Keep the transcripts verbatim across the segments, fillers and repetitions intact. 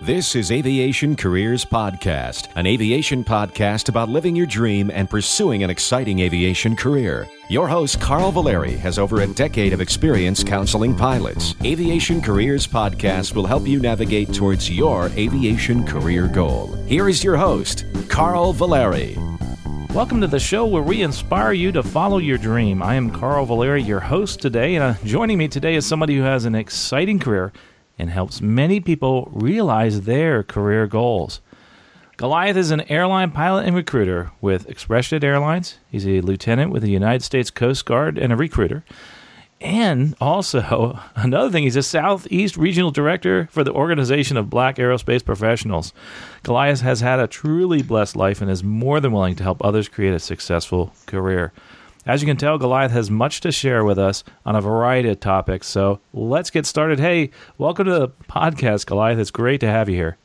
This is Aviation Careers Podcast, an aviation podcast about living your dream and pursuing an exciting aviation career. Your host, Carl Valeri, has over a decade of experience counseling pilots. Aviation Careers Podcast will help you navigate towards your aviation career goal. Here is your host, Carl Valeri. Welcome to the show where we inspire you to follow your dream. I am Carl Valeri, your host today, and uh, joining me today is somebody who has an exciting career and helps many people realize their career goals. Goliath is an airline pilot and recruiter with ExpressJet Airlines. He's a lieutenant with the United States Coast Guard and a recruiter. And also, another thing, he's a Southeast Regional Director for the Organization of Black Aerospace Professionals. Goliath has had a truly blessed life and is more than willing to help others create a successful career. As you can tell, Goliath has much to share with us on a variety of topics, so let's get started. Hey, welcome to the podcast, Goliath. It's great to have you here.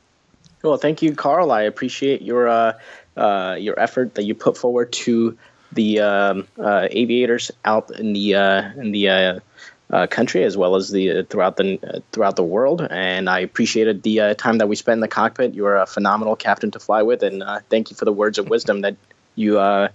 Well, thank you, Carl. I appreciate your uh, uh, your effort that you put forward to the um, uh, aviators out in the uh, in the uh, uh, country as well as the uh, throughout the uh, throughout the world. And I appreciated the uh, time that we spent in the cockpit. You're a phenomenal captain to fly with, and uh, thank you for the words of wisdom that you Uh,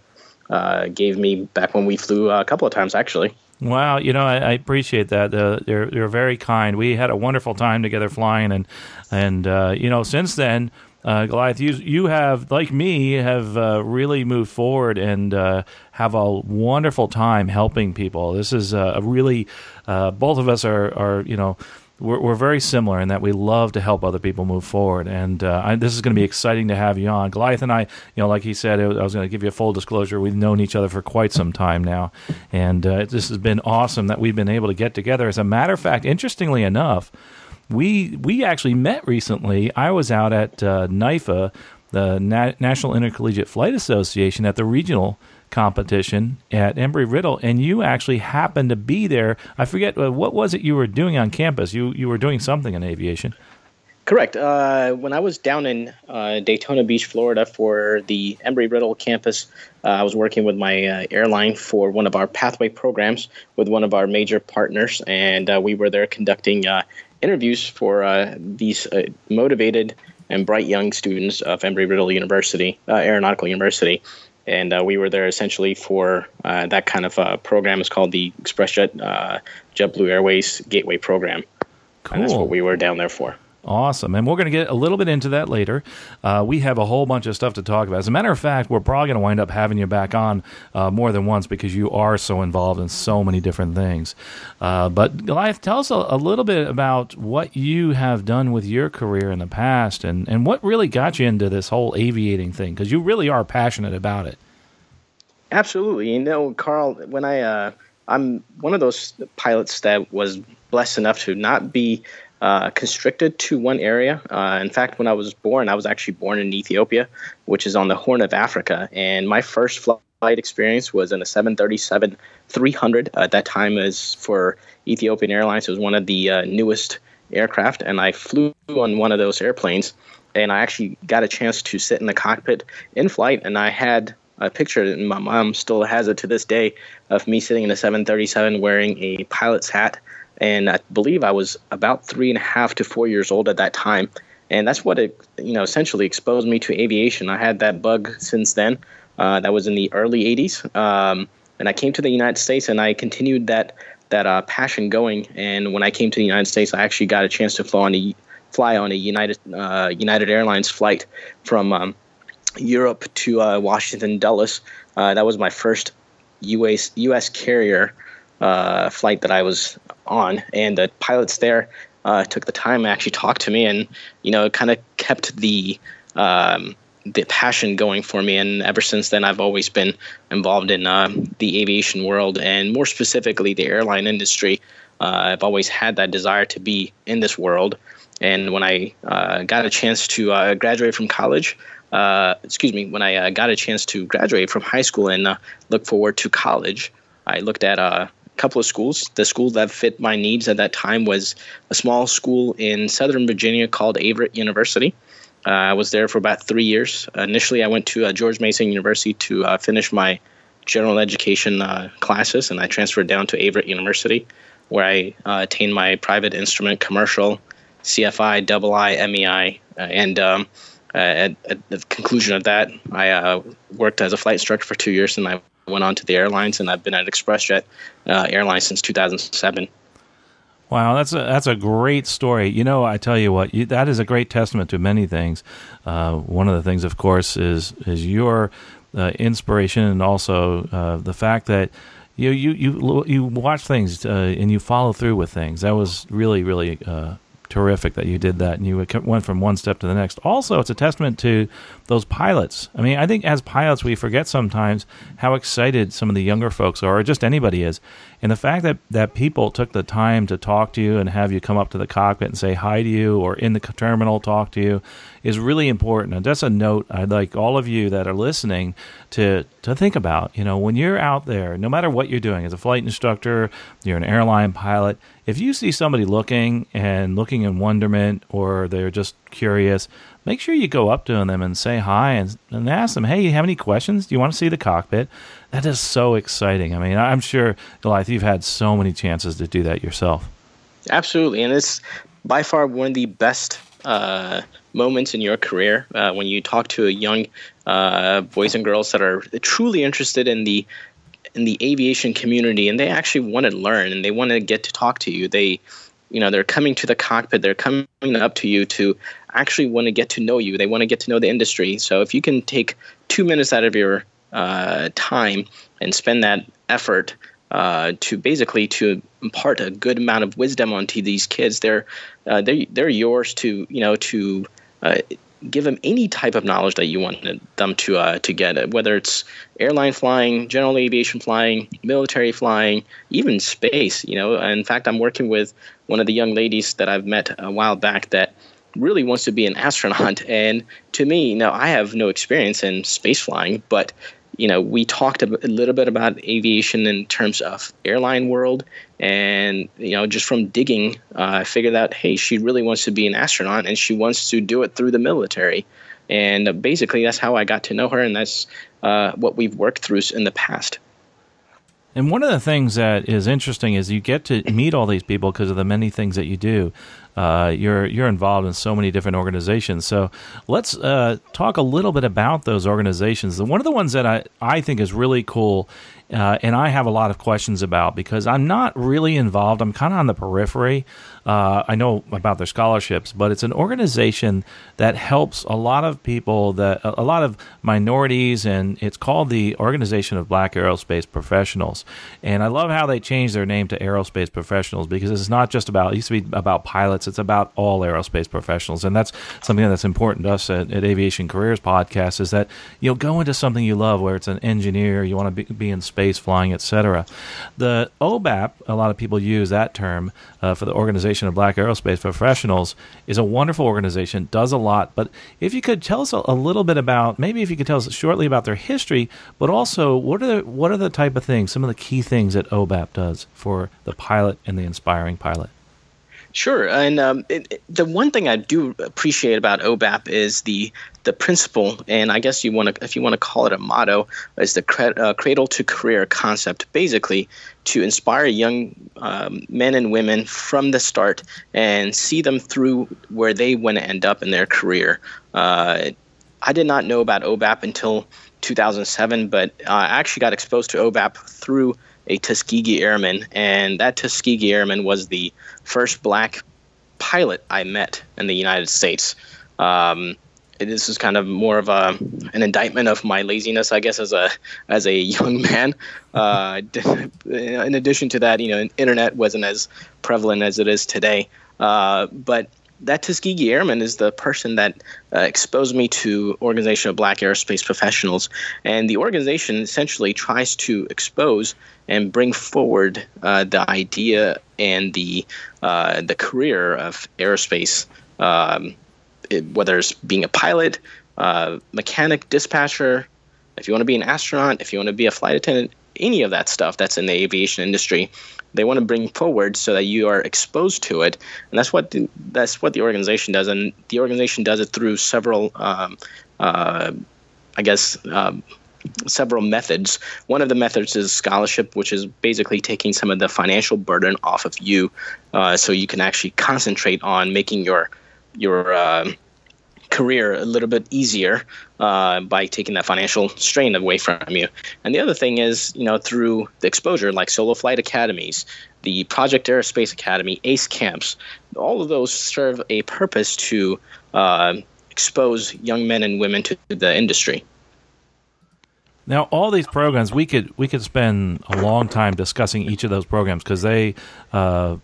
Uh, gave me back when we flew uh, a couple of times, actually. Wow, you know, I, I appreciate that. Uh, they're they're very kind. We had a wonderful time together flying, and and uh, you know, since then, uh, Goliath, you you have, like me, have uh, really moved forward and uh, have a wonderful time helping people. This is a really uh, both of us are are you know. We're, we're very similar in that we love to help other people move forward, and uh, I, this is going to be exciting to have you on. Goliath and I, you know, like he said, I was going to give you a full disclosure. We've known each other for quite some time now, and uh, this has been awesome that we've been able to get together. As a matter of fact, interestingly enough, we we actually met recently. I was out at uh, NIFA, the Na- National Intercollegiate Flight Association, at the regional competition at Embry-Riddle, and you actually happened to be there. I forget, uh, what was it you were doing on campus? You you were doing something in aviation. Correct. Uh, when I was down in uh, Daytona Beach, Florida for the Embry-Riddle campus, uh, I was working with my uh, airline for one of our pathway programs with one of our major partners, and uh, we were there conducting uh, interviews for uh, these uh, motivated and bright young students of Embry-Riddle University, uh, Aeronautical University. And uh, we were there essentially for uh, that kind of uh, program. It's called the ExpressJet uh, JetBlue Airways Gateway Program. Cool. And that's what we were down there for. Awesome. And we're going to get a little bit into that later. Uh, we have a whole bunch of stuff to talk about. As a matter of fact, we're probably going to wind up having you back on uh, more than once because you are so involved in so many different things. Uh, but Goliath, tell us a, a little bit about what you have done with your career in the past and, and what really got you into this whole aviating thing, because you really are passionate about it. Absolutely. You know, Carl, when I, uh, I'm one of those pilots that was blessed enough to not be Uh, constricted to one area. Uh, in fact, when I was born, I was actually born in Ethiopia, which is on the Horn of Africa. And my first flight experience was in a seven thirty-seven three hundred. At uh, that time, is for Ethiopian Airlines. It was one of the uh, newest aircraft, and I flew on one of those airplanes. And I actually got a chance to sit in the cockpit in flight, and I had a picture, and my mom still has it to this day, of me sitting in a seven thirty-seven wearing a pilot's hat. And I believe I was about three and a half to four years old at that time. And that's what, it, you know, essentially exposed me to aviation. I had that bug since then. Uh, that was in the early eighties. Um, and I came to the United States, and I continued that that uh, passion going. And when I came to the United States, I actually got a chance to fly on a, fly on a United uh, United Airlines flight from um, Europe to uh, Washington, Dulles. Uh, that was my first U S, U S carrier uh, flight that I was on, and the pilots there uh, took the time to actually talk to me, and you know, it kind of kept the um, the passion going for me. And ever since then, I've always been involved in uh, the aviation world, and more specifically, the airline industry. Uh, I've always had that desire to be in this world, and when I uh, got a chance to uh, graduate from college, uh, excuse me, when I uh, got a chance to graduate from high school and uh, look forward to college, I looked at uh, couple of schools. The school that fit my needs at that time was a small school in Southern Virginia called Averett University. Uh, I was there for about three years. Uh, initially, I went to uh, George Mason University to uh, finish my general education uh, classes, and I transferred down to Averett University, where I uh, attained my private instrument, commercial, C F I, double I, M E I, And um, at, at the conclusion of that, I uh, worked as a flight instructor for two years, and I went on to the airlines, and I've been at ExpressJet uh, Airlines since two thousand seven. Wow, that's a that's a great story. You know, I tell you what, you, that is a great testament to many things. Uh, one of the things, of course, is is your uh, inspiration, and also uh, the fact that you you you you watch things uh, and you follow through with things. That was really really uh, terrific that you did that, and you went from one step to the next. Also, it's a testament to those pilots. I mean, I think as pilots, we forget sometimes how excited some of the younger folks are, or just anybody is. And the fact that, that people took the time to talk to you and have you come up to the cockpit and say hi to you, or in the terminal talk to you, is really important. And that's a note I'd like all of you that are listening to to think about. You know, when you're out there, no matter what you're doing, as a flight instructor, you're an airline pilot, if you see somebody looking and looking in wonderment, or they're just curious, make sure you go up to them and say hi, and, and ask them, hey, you have any questions? Do you want to see the cockpit? That is so exciting. I mean, I'm sure, Goliath, you've had so many chances to do that yourself. Absolutely, and it's by far one of the best uh, moments in your career uh, when you talk to a young uh, boys and girls that are truly interested in the in the aviation community, and they actually want to learn, and they want to get to talk to you. They You know, they're coming to the cockpit. They're coming up to you to actually want to get to know you. They want to get to know the industry. So if you can take two minutes out of your uh, time and spend that effort uh, to basically to impart a good amount of wisdom onto these kids, they're uh, they they're yours to you know to uh, give them any type of knowledge that you want them to uh, to get, whether it's airline flying, general aviation flying, military flying, even space. You know, in fact, I'm working with one of the young ladies that I've met a while back that really wants to be an astronaut. And to me, you know, I have no experience in space flying, but, you know, we talked a little bit about aviation in terms of airline world. And, you know, just from digging, uh, I figured out, hey, she really wants to be an astronaut, and she wants to do it through the military. And uh, basically that's how I got to know her, and that's uh, what we've worked through in the past. And one of the things that is interesting is you get to meet all these people because of the many things that you do. Uh, you're you're involved in so many different organizations. So let's uh, talk a little bit about those organizations. One of the ones that I, I think is really cool, uh, and I have a lot of questions about because I'm not really involved. I'm kind of on the periphery. Uh, I know about their scholarships, but it's an organization that helps a lot of people, that a lot of minorities, and it's called the Organization of Black Aerospace Professionals. And I love how they changed their name to Aerospace Professionals, because it's not just about, it used to be about pilots. It's about all aerospace professionals, and that's something that's important to us at, at Aviation Careers Podcast, is that you'll go into something you love, where it's an engineer, you want to be, be in space flying, et cetera. The O B A P, a lot of people use that term uh, for the Organization of Black Aerospace Professionals, is a wonderful organization, does a lot. But if you could tell us a, a little bit about, maybe if you could tell us shortly about their history, but also what are the, what are the type of things, some of the key things that O B A P does for the pilot and the inspiring pilot. Sure. And um, it, it, the one thing I do appreciate about O B A P is the the principle, and I guess you want to, if you want to call it a motto, is the cred, uh, cradle to career concept, basically to inspire young um, men and women from the start and see them through where they want to end up in their career. Uh, I did not know about O B A P until two thousand seven, but uh, I actually got exposed to O B A P through a Tuskegee Airman, and that Tuskegee Airman was the first black pilot I met in the United States. Um, this is kind of more of a an indictment of my laziness, I guess, as a as a young man. Uh, in addition to that, you know, internet wasn't as prevalent as it is today. Uh, but that Tuskegee Airman is the person that uh, exposed me to Organization of Black Aerospace Professionals. And the organization essentially tries to expose and bring forward uh, the idea and the uh, the career of aerospace, um, it, whether it's being a pilot, uh, mechanic, dispatcher, if you want to be an astronaut, if you want to be a flight attendant, any of that stuff that's in the aviation industry, they want to bring forward so that you are exposed to it. And that's what the, that's what the organization does. And the organization does it through several, um, uh, I guess, um, several methods. One of the methods is scholarship, which is basically taking some of the financial burden off of you, uh, so you can actually concentrate on making your your uh, career a little bit easier uh, by taking that financial strain away from you. And the other thing is, you know, through the exposure, like solo flight academies, the Project Aerospace Academy, ACE camps, all of those serve a purpose to uh, expose young men and women to the industry. Now, all these programs, we could we could spend a long time discussing each of those programs because they, uh,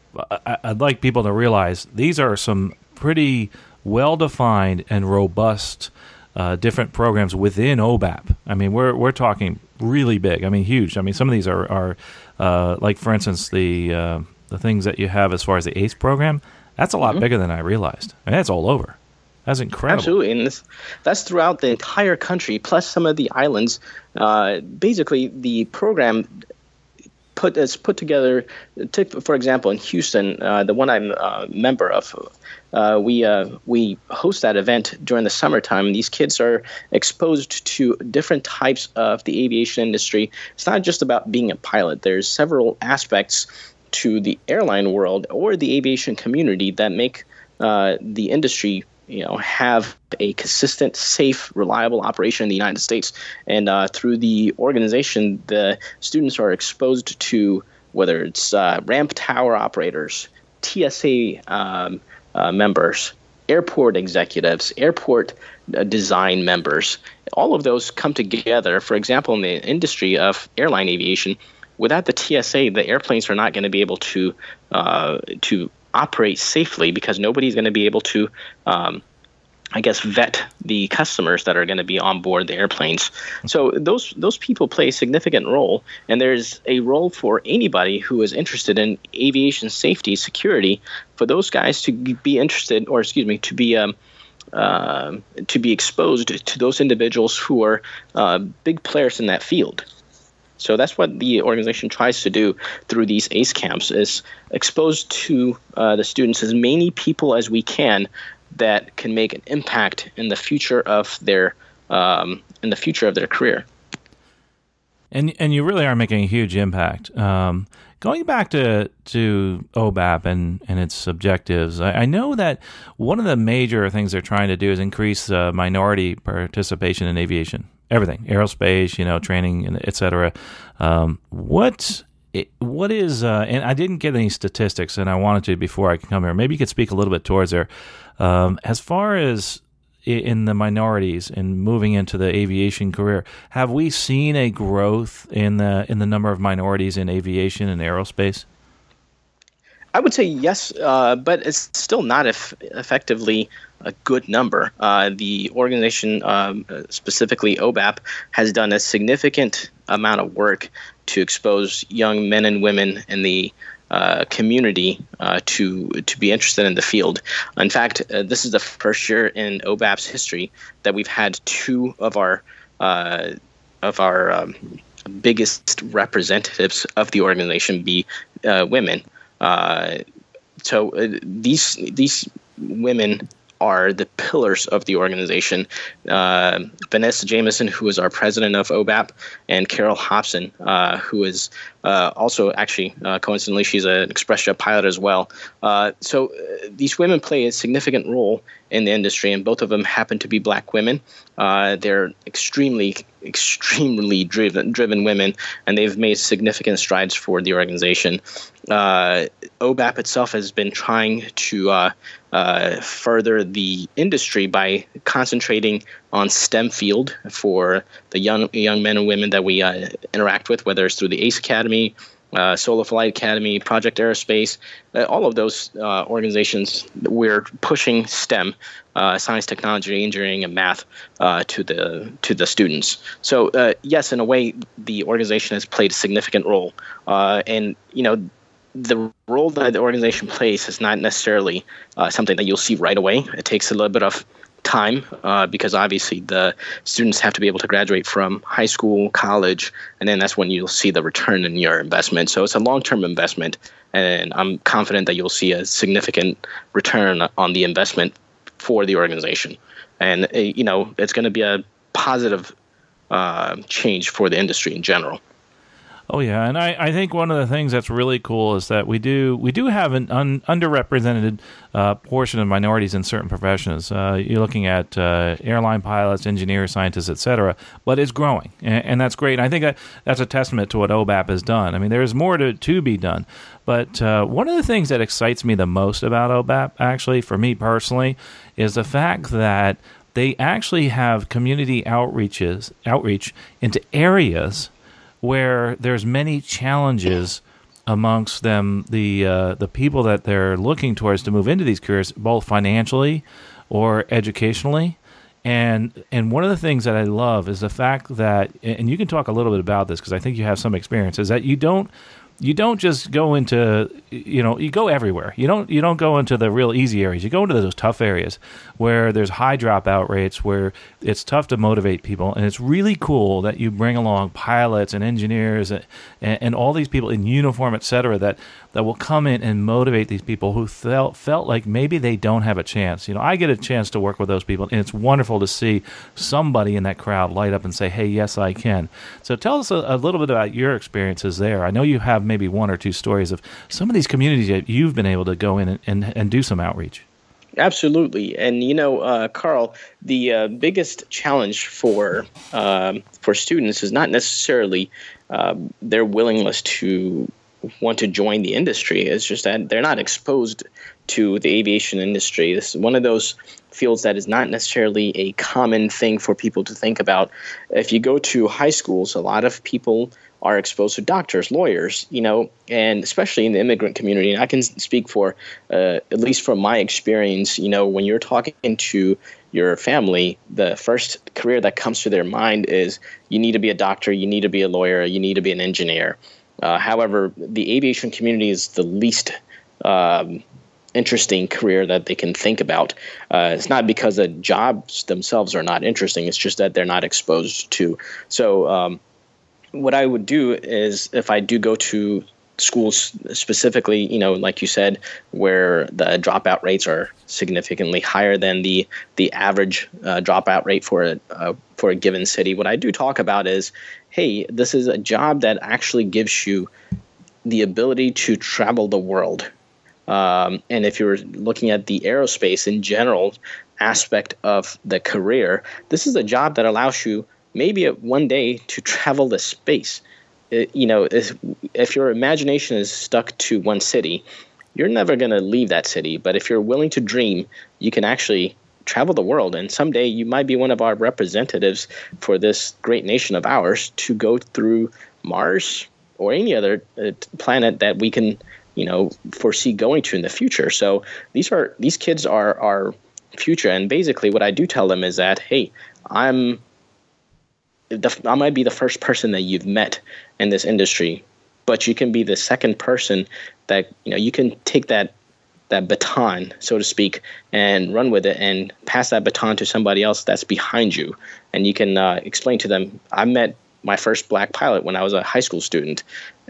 I, I'd like people to realize these are some pretty well-defined and robust uh, different programs within O B A P. I mean, we're we're talking really big. I mean, huge. I mean, some of these are are uh, like, for instance, the uh, the things that you have as far as the ACE program. That's a lot mm-hmm. bigger than I realized. I mean, that's all over. That's incredible. Absolutely, and this, that's throughout the entire country, plus some of the islands. Uh, basically, the program put is put together. Took, for example, in Houston, uh, the one I'm a member of, uh, we uh, we host that event during the summertime. These kids are exposed to different types of the aviation industry. It's not just about being a pilot. There's several aspects to the airline world or the aviation community that make uh, the industry, you know, have a consistent, safe, reliable operation in the United States. And uh, through the organization, the students are exposed to whether it's uh, ramp tower operators, T S A um, uh, members, airport executives, airport uh, design members. All of those come together. For example, in the industry of airline aviation, without the T S A, the airplanes are not going to be able to uh, to operate safely because nobody's going to be able to, um, I guess, vet the customers that are going to be on board the airplanes. So those those people play a significant role, and there's a role for anybody who is interested in aviation safety, security, for those guys to be interested, or excuse me, to be um, uh, to be exposed to those individuals who are uh, big players in that field. So that's what the organization tries to do through these ACE camps, is expose to uh, the students as many people as we can that can make an impact in the future of their um, in the future of their career. And and you really are making a huge impact. Um, going back to to O B A P and, and its objectives, I, I know that one of the major things they're trying to do is increase uh, minority participation in aviation. Everything, aerospace, you know, training, et cetera. Um, what, what is, uh, and I didn't get any statistics, and I wanted to before I could come here. Maybe you could speak a little bit towards there. Um, as far as in the minorities and moving into the aviation career, have we seen a growth in the in the number of minorities in aviation and aerospace? I would say yes, uh, but it's still not eff- effectively a good number. Uh, the organization, um, specifically O B A P, has done a significant amount of work to expose young men and women in the uh, community uh, to to be interested in the field. In fact, uh, this is the first year in O B A P's history that we've had two of our uh, of our um, biggest representatives of the organization be uh, women. Uh, so uh, these these women are the pillars of the organization. Uh, Vanessa Jameson, who is our president of O B A P, and Carol Hobson, uh, who is uh, also actually, uh, coincidentally, she's an ExpressJet pilot as well. Uh, so uh, these women play a significant role in the industry, and both of them happen to be black women. Uh, they're extremely, extremely driven, driven women, and they've made significant strides for the organization. Uh, O B A P itself has been trying to uh, uh, further the industry by concentrating on STEM field for the young young men and women that we uh, interact with, whether it's through the ACE Academy, Uh, Solo Flight Academy, Project Aerospace, uh, all of those uh, organizations, we're pushing STEM, uh, science, technology, engineering, and math uh, to the to the students. So uh, yes, in a way, the organization has played a significant role, uh, and you know, the role that the organization plays is not necessarily uh, something that you'll see right away. It takes a little bit of time uh, because obviously the students have to be able to graduate from high school, college, and then that's when you'll see the return in your investment. So it's a long-term investment, and I'm confident that you'll see a significant return on the investment for the organization. And, you know, it's going to be a positive uh, change for the industry in general. Oh, yeah. And I, I think one of the things that's really cool is that we do we do have an un, underrepresented uh, portion of minorities in certain professions. Uh, you're looking at uh, airline pilots, engineers, scientists, et cetera, but it's growing, and, and that's great. And I think that, that's a testament to what O B A P has done. I mean, there's more to, to be done. But uh, one of the things that excites me the most about O B A P, actually, for me personally, is the fact that they actually have community outreaches outreach into areas where there's many challenges amongst them, the uh, the people that they're looking towards to move into these careers, both financially or educationally. And and one of the things that I love is the fact that, and you can talk a little bit about this because I think you have some experience, is that you don't you don't just go into, you know, you go everywhere. You don't you don't go into the real easy areas. You go into those tough areas where there's high dropout rates, where it's tough to motivate people. And it's really cool that you bring along pilots and engineers and, and, and all these people in uniform, et cetera, that, that will come in and motivate these people who felt, felt like maybe they don't have a chance. You know, I get a chance to work with those people, and it's wonderful to see somebody in that crowd light up and say, hey, yes, I can. So tell us a, a little bit about your experiences there. I know you have maybe one or two stories of some of these communities that you've been able to go in and, and, and do some outreach. Absolutely. And, you know, uh, Carl, the uh, biggest challenge for um, for students is not necessarily uh, their willingness to want to join the industry. It's just that they're not exposed to the aviation industry. This is one of those fields that is not necessarily a common thing for people to think about. If you go to high schools, a lot of people are exposed to doctors, lawyers, you know, and especially in the immigrant community. And I can speak for, uh, at least from my experience, you know, when you're talking to your family, the first career that comes to their mind is you need to be a doctor, you need to be a lawyer, you need to be an engineer. Uh, however, the aviation community is the least um, interesting career that they can think about. Uh, it's not because the jobs themselves are not interesting. It's just that they're not exposed to. So um, what I would do is if I do go to schools specifically, you know, like you said, where the dropout rates are significantly higher than the the average uh, dropout rate for a uh, for a given city, what I do talk about is, hey, this is a job that actually gives you the ability to travel the world. Um, and if you're looking at the aerospace in general aspect of the career, this is a job that allows you maybe one day to travel the space. It, you know, if, if your imagination is stuck to one city, you're never going to leave that city. But if you're willing to dream, you can actually travel the world, and someday you might be one of our representatives for this great nation of ours to go through Mars or any other uh, planet that we can, you know, foresee going to in the future. So these are these kids are our future, and basically what I do tell them is that, hey, I'm the, I might be the first person that you've met in this industry, but you can be the second person that, you know, you can take that that baton, so to speak, and run with it and pass that baton to somebody else that's behind you. And you can uh, explain to them, I met my first black pilot when I was a high school student.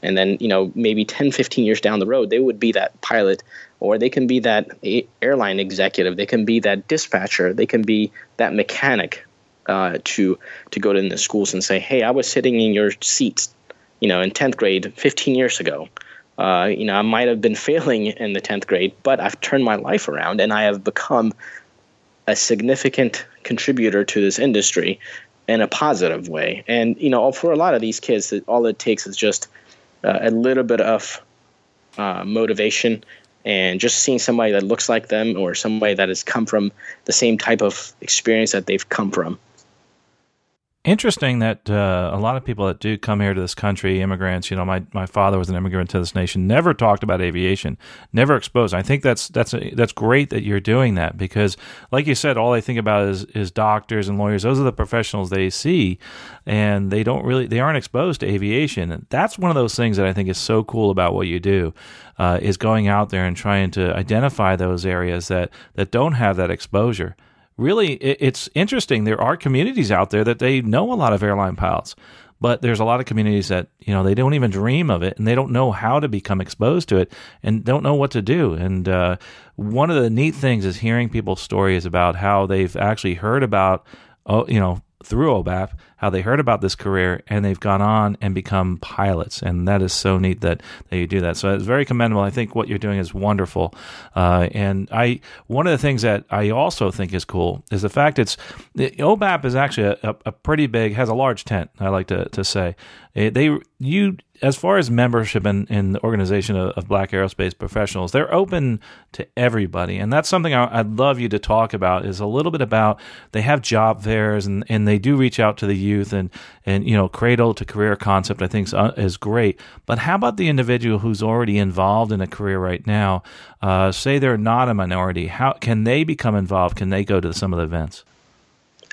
And then, you know, maybe ten, fifteen years down the road, they would be that pilot, or they can be that a- airline executive. They can be that dispatcher. They can be that mechanic uh, to, to go to the schools and say, hey, I was sitting in your seats, you know, in tenth grade fifteen years ago. Uh, you know, I might have been failing in the tenth grade, but I've turned my life around and I have become a significant contributor to this industry in a positive way. And, you know, for a lot of these kids, all it takes is just uh, a little bit of uh, motivation and just seeing somebody that looks like them or somebody that has come from the same type of experience that they've come from. Interesting that uh, a lot of people that do come here to this country, immigrants, you know, my, my father was an immigrant to this nation, never talked about aviation, never exposed. I think that's that's a, that's great that you're doing that because, like you said, all they think about is, is doctors and lawyers. Those are the professionals they see, and they don't really they aren't exposed to aviation. And that's one of those things that I think is so cool about what you do uh, is going out there and trying to identify those areas that, that don't have that exposure. Really, it's interesting. There are communities out there that they know a lot of airline pilots, but there's a lot of communities that, you know, they don't even dream of it, and they don't know how to become exposed to it and don't know what to do. And uh, one of the neat things is hearing people's stories about how they've actually heard about, oh, you know, through O B A P, how they heard about this career, and they've gone on and become pilots. And that is so neat that, that you do that. So it's very commendable. I think what you're doing is wonderful. Uh, and I one of the things that I also think is cool is the fact it's O B A P is actually a, a pretty big, has a large tent, I like to, to say. It, they you As far as membership in, in the Organization of, of Black Aerospace Professionals, they're open to everybody. And that's something I, I'd love you to talk about is a little bit about they have job fairs and, and they do reach out to the youth and, and you know, cradle to career concept I think is, uh, is great. But how about the individual who's already involved in a career right now? Uh, say they're not a minority. How can they become involved? Can they go to some of the events?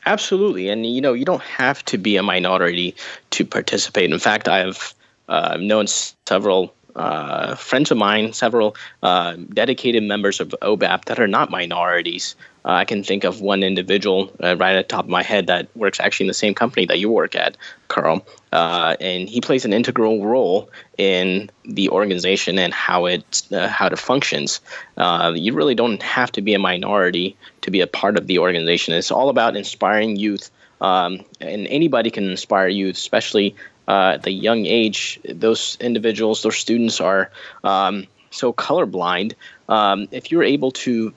Absolutely. And, you know, you don't have to be a minority to participate. In fact, I have... Uh, I've known several uh, friends of mine, several uh, dedicated members of O B A P that are not minorities. Uh, I can think of one individual uh, right at the top of my head that works actually in the same company that you work at, Carl. Uh, and he plays an integral role in the organization and how it uh, how it functions. Uh, you really don't have to be a minority to be a part of the organization. It's all about inspiring youth. Um, and anybody can inspire youth, especially Uh, at the young age, those individuals, those students are um, so colorblind. Um, if you're able to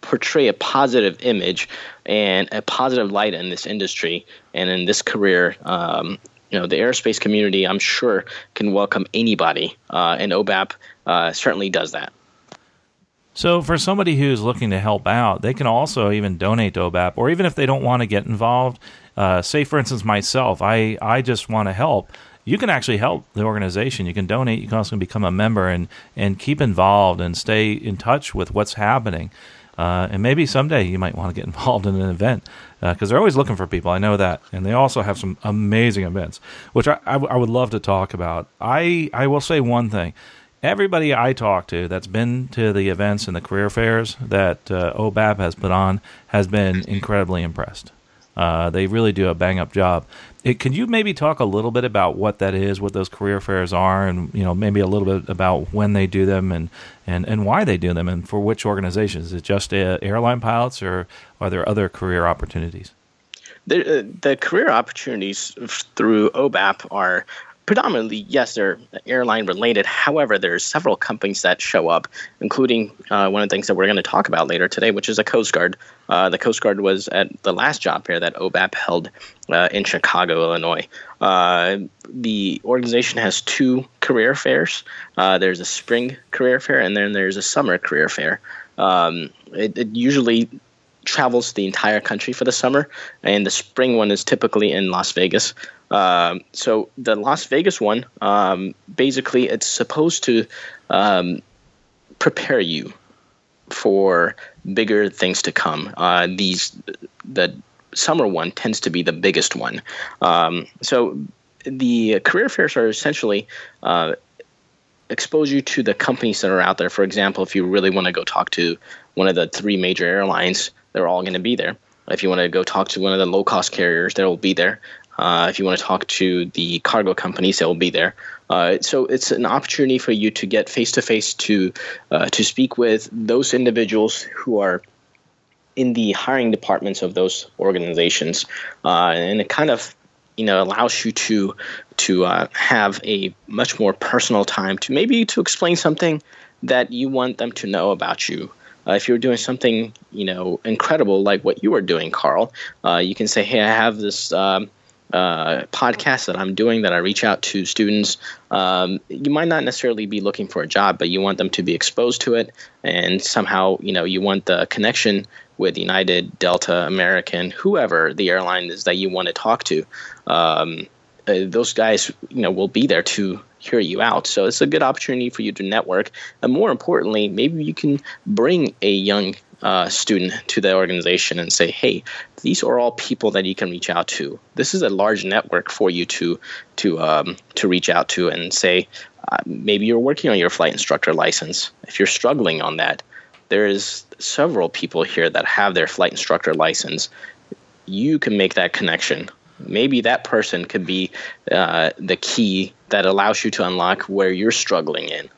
portray a positive image and a positive light in this industry and in this career, um, you know, the aerospace community, I'm sure, can welcome anybody. Uh, and O B A P uh, certainly does that. So for somebody who's looking to help out, they can also even donate to O B A P, or even if they don't want to get involved, uh, say, for instance, myself, I, I just want to help. You can actually help the organization. You can donate. You can also become a member and, and keep involved and stay in touch with what's happening. Uh, and maybe someday you might want to get involved in an event because uh, they're always looking for people. I know that. And they also have some amazing events, which I, I, I would love to talk about. I, I will say one thing. Everybody I talk to that's been to the events and the career fairs that uh, O B A P has put on has been incredibly impressed. Uh, they really do a bang-up job. It, can you maybe talk a little bit about what that is, what those career fairs are, and you know maybe a little bit about when they do them and, and, and why they do them and for which organizations? Is it just uh, airline pilots, or are there other career opportunities? The, uh, the career opportunities through O B A P are – predominantly, yes, they're airline-related. However, there's several companies that show up, including uh, one of the things that we're going to talk about later today, which is the Coast Guard. Uh, the Coast Guard was at the last job fair that O B A P held uh, in Chicago, Illinois. Uh, the organization has two career fairs. Uh, there's a spring career fair, and then there's a summer career fair. Um, it, it usually travels the entire country for the summer, and the spring one is typically in Las Vegas. Um, so the Las Vegas one, um, basically it's supposed to um, prepare you for bigger things to come. Uh, these the summer one tends to be the biggest one. Um, so the career fairs are essentially uh, expose you to the companies that are out there. For example, if you really want to go talk to one of the three major airlines, they're all going to be there. If you want to go talk to one of the low-cost carriers, they'll be there. Uh, if you want to talk to the cargo companies, they'll be there. Uh, so it's an opportunity for you to get face-to-face to uh, to speak with those individuals who are in the hiring departments of those organizations. Uh, and it kind of you know allows you to to uh, have a much more personal time to maybe to explain something that you want them to know about you. Uh, if you're doing something you know incredible like what you are doing, Carl, uh, you can say, hey, I have this um, – Uh, podcast that I'm doing that I reach out to students. Um, you might not necessarily be looking for a job, but you want them to be exposed to it, and somehow you know you want the connection with United, Delta, American, whoever the airline is that you want to talk to. Um, uh, those guys, you know, will be there to hear you out. So it's a good opportunity for you to network, and more importantly, maybe you can bring a young Uh, student to the organization and say, hey, these are all people that you can reach out to. This is a large network for you to to um, to reach out to and say, uh, maybe you're working on your flight instructor license. If you're struggling on that, there is several people here that have their flight instructor license. You can make that connection. Maybe that person could be uh, the key that allows you to unlock where you're struggling in.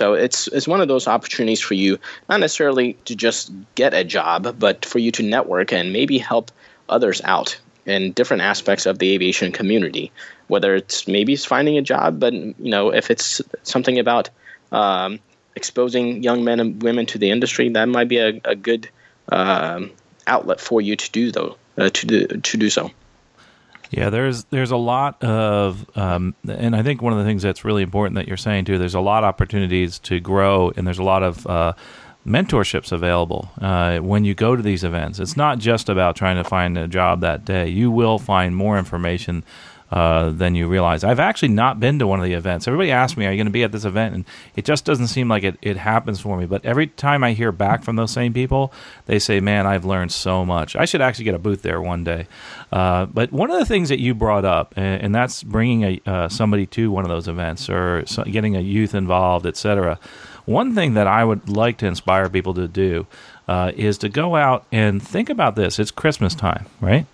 So it's it's one of those opportunities for you, not necessarily to just get a job, but for you to network and maybe help others out in different aspects of the aviation community, whether it's maybe it's finding a job, but you know, if it's something about um, exposing young men and women to the industry, that might be a, a good um, outlet for you to do though uh, to do, to do so. Yeah, there's there's a lot of, um, and I think one of the things that's really important that you're saying too, there's a lot of opportunities to grow, and there's a lot of uh, mentorships available uh, when you go to these events. It's not just about trying to find a job that day. You will find more information uh, than you realize. I've actually not been to one of the events. Everybody asks me, are you going to be at this event? And it just doesn't seem like it, it happens for me. But every time I hear back from those same people, they say, man, I've learned so much. I should actually get a booth there one day. Uh, but one of the things that you brought up, and, and that's bringing a, uh, somebody to one of those events or so, getting a youth involved, et cetera. One thing that I would like to inspire people to do uh, is to go out and think about this. It's Christmas time, right?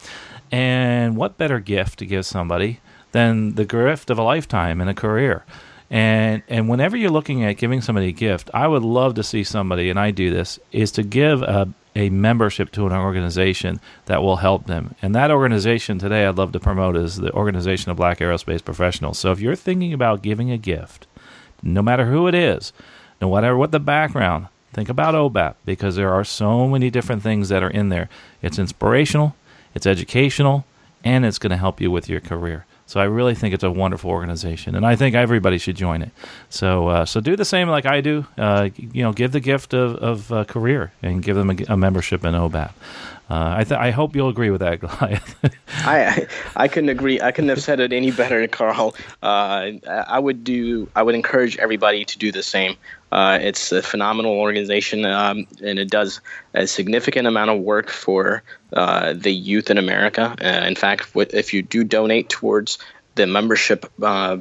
And what better gift to give somebody than the gift of a lifetime and a career? And and whenever you're looking at giving somebody a gift, I would love to see somebody, and I do this, is to give a, a membership to an organization that will help them. And that organization today I'd love to promote is the Organization of Black Aerospace Professionals. So if you're thinking about giving a gift, no matter who it is, no matter what the background, think about O B A P, because there are so many different things that are in there. It's inspirational. It's educational, and it's going to help you with your career. So I really think it's a wonderful organization, and I think everybody should join it. So uh, so do the same like I do. Uh, you know, give the gift of, of uh, career and give them a, a membership in O B A P. Uh, I th- I hope you'll agree with that, Goliath. I I couldn't agree. I couldn't have said it any better, Carl. Uh, I would do. I would encourage everybody to do the same. Uh, it's a phenomenal organization, um, and it does a significant amount of work for uh, the youth in America. Uh, in fact, if you do donate towards the membership uh,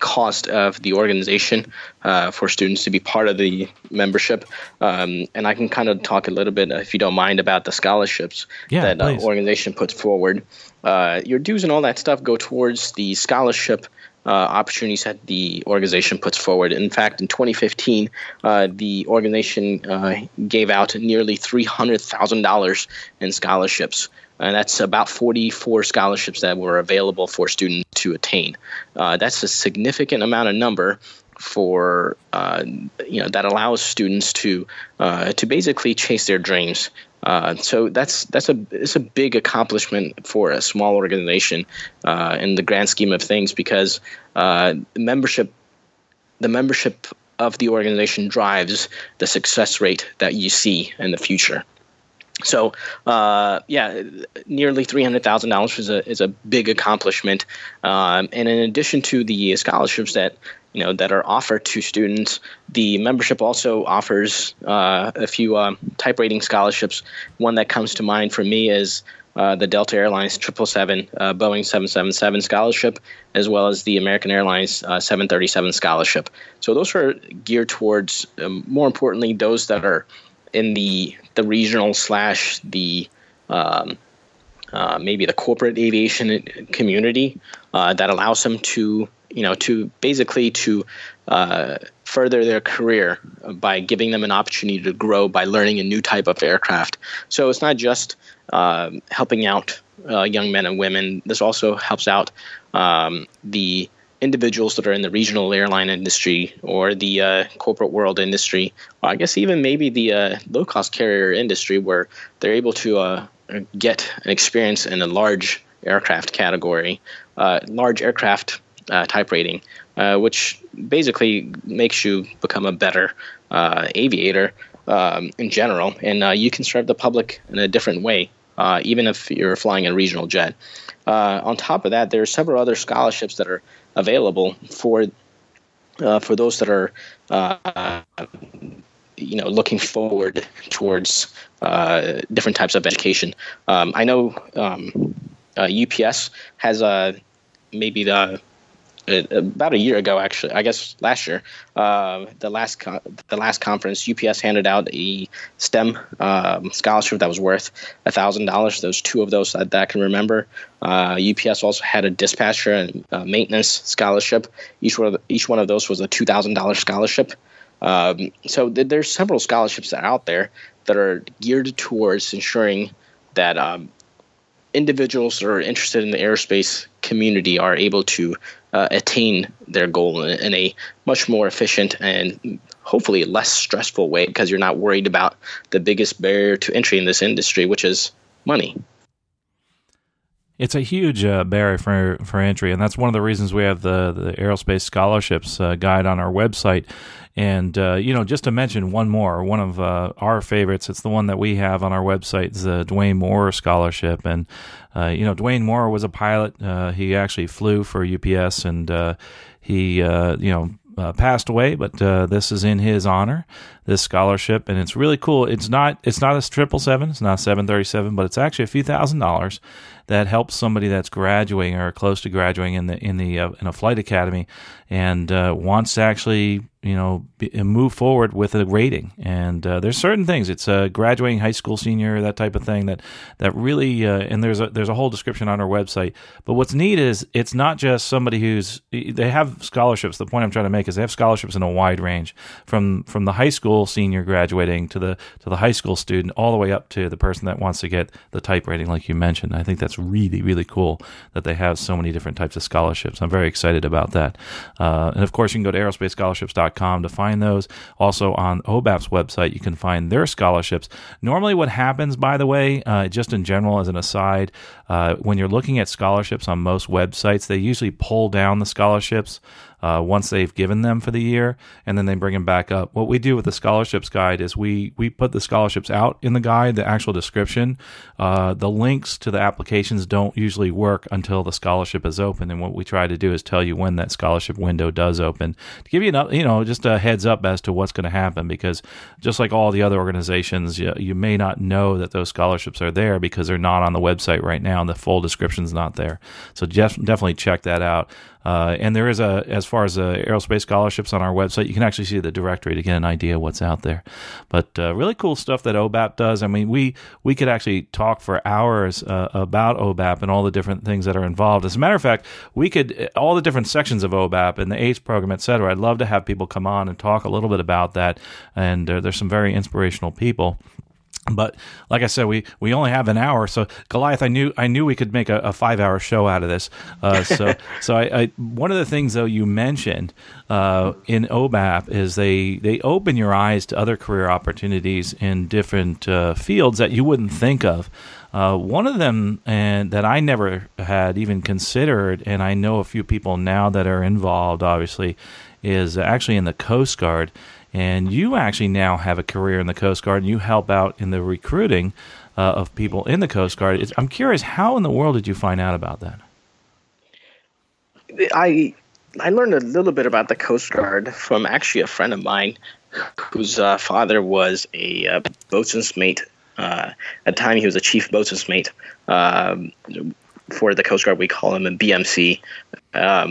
cost of the organization uh, for students to be part of the membership. Um, and I can kind of talk a little bit, if you don't mind, about the scholarships yeah, that the uh, organization puts forward. Uh, your dues and all that stuff go towards the scholarship uh, opportunities that the organization puts forward. In fact, in twenty fifteen, uh, the organization uh, gave out nearly three hundred thousand dollars in scholarships. And that's about forty-four scholarships that were available for students to attain. Uh, that's a significant amount of number for uh, you know that allows students to uh, to basically chase their dreams. Uh, so that's that's a it's a big accomplishment for a small organization uh, in the grand scheme of things, because uh, membership the membership of the organization drives the success rate that you see in the future. So, uh, yeah, nearly three hundred thousand dollars is a is a big accomplishment. Um, and in addition to the scholarships that you know that are offered to students, the membership also offers uh, a few um, type rating scholarships. One that comes to mind for me is uh, the Delta Airlines triple seven, uh, Boeing seven seventy-seven scholarship, as well as the American Airlines uh, seven thirty-seven scholarship. So those are geared towards, um, more importantly, those that are in the the regional slash the um, uh, maybe the corporate aviation community uh, that allows them to you know to basically to uh, further their career by giving them an opportunity to grow by learning a new type of aircraft. So it's not just uh, helping out uh, young men and women. This also helps out um, the individuals that are in the regional airline industry or the uh, corporate world industry, or I guess even maybe the uh, low-cost carrier industry, where they're able to uh, get an experience in a large aircraft category, uh, large aircraft uh, type rating, uh, which basically makes you become a better uh, aviator um, in general. And uh, you can serve the public in a different way, uh, even if you're flying a regional jet. Uh, on top of that, there are several other scholarships that are available for uh, for those that are uh, you know looking forward towards uh, different types of education. Um, I know um, uh, U P S has uh, maybe the uh, about a year ago, actually, I guess last year, uh, the last con- the last conference, U P S handed out a STEM um, scholarship that was worth a thousand dollars. There's two of those that, that I can remember. Uh, U P S also had a dispatcher and uh, maintenance scholarship. Each one of the, each one of those was a two thousand dollars scholarship. Um, so th- there's several scholarships that are out there that are geared towards ensuring that um, individuals that are interested in the aerospace community are able to uh, attain their goal in, in a much more efficient and hopefully less stressful way, because you're not worried about the biggest barrier to entry in this industry, which is money. It's a huge uh, barrier for for entry, and that's one of the reasons we have the, the Aerospace Scholarships uh, Guide on our website. And, uh, you know, just to mention one more, one of uh, our favorites, it's the one that we have on our website, is the Dwayne Moore Scholarship. And, uh, you know, Dwayne Moore was a pilot. Uh, he actually flew for U P S, and uh, he, uh, you know, Uh, passed away, but uh, this is in his honor, this scholarship, and it's really cool. It's not it's not a triple seven, it's not a seven thirty-seven, but it's actually a few thousand dollars that helps somebody that's graduating or close to graduating in the in the uh, in a flight academy and uh, wants to actually you know be, move forward with a rating. And uh, there's certain things. It's a graduating high school senior, that type of thing. That that really uh, and there's a there's a whole description on our website. But what's neat is it's not just somebody who's they have scholarships. The point I'm trying to make is they have scholarships in a wide range, from from the high school senior graduating to the to the high school student, all the way up to the person that wants to get the type rating, like you mentioned. I think that's really, really cool that they have so many different types of scholarships. I'm very excited about that. Uh, and of course, you can go to aerospace scholarships dot com to find those. Also on O B A P's website, you can find their scholarships. Normally what happens, by the way, uh, just in general as an aside, uh, when you're looking at scholarships on most websites, they usually pull down the scholarships Uh, once they've given them for the year, and then they bring them back up. What we do with the scholarships guide is we we put the scholarships out in the guide, the actual description. Uh, the links to the applications don't usually work until the scholarship is open, and what we try to do is tell you when that scholarship window does open to give you an, you know just a heads up as to what's going to happen, because just like all the other organizations, you, you may not know that those scholarships are there because they're not on the website right now, and the full description's not there. So just definitely check that out. Uh, and there is a, as far as uh, aerospace scholarships on our website, you can actually see the directory to get an idea what's out there. But uh, really cool stuff that O B A P does. I mean, we we could actually talk for hours uh, about O B A P and all the different things that are involved. As a matter of fact, we could, all the different sections of O B A P and the A C E program, et cetera, I'd love to have people come on and talk a little bit about that. And uh, there's some very inspirational people. But like I said, we, we only have an hour. So Goliath, I knew I knew we could make a, a five hour show out of this. Uh, so so I, I one of the things though you mentioned uh, in O B A P is they they open your eyes to other career opportunities in different uh, fields that you wouldn't think of. Uh, one of them, and that I never had even considered, and I know a few people now that are involved, obviously, is actually in the Coast Guard. And you actually now have a career in the Coast Guard, and you help out in the recruiting uh, of people in the Coast Guard. It's, I'm curious, how in the world did you find out about that? I I learned a little bit about the Coast Guard from actually a friend of mine whose uh, father was a uh, boatswain's mate. Uh, at the time, he was a chief boatswain's mate um, for the Coast Guard. We call him a B M C. Um,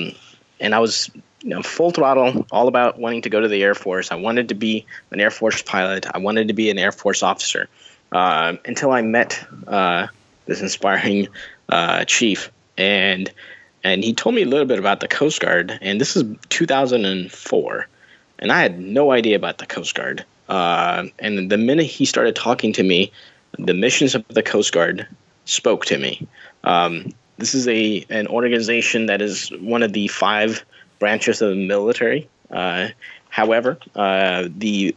and I was... You know, full throttle, all about wanting to go to the Air Force. I wanted to be an Air Force pilot. I wanted to be an Air Force officer uh, until I met uh, this inspiring uh, chief, and and he told me a little bit about the Coast Guard. And this is two thousand four, and I had no idea about the Coast Guard. Uh, and the minute he started talking to me, the missions of the Coast Guard spoke to me. Um, this is a an organization that is one of the five branches of the military. Uh, however, uh, the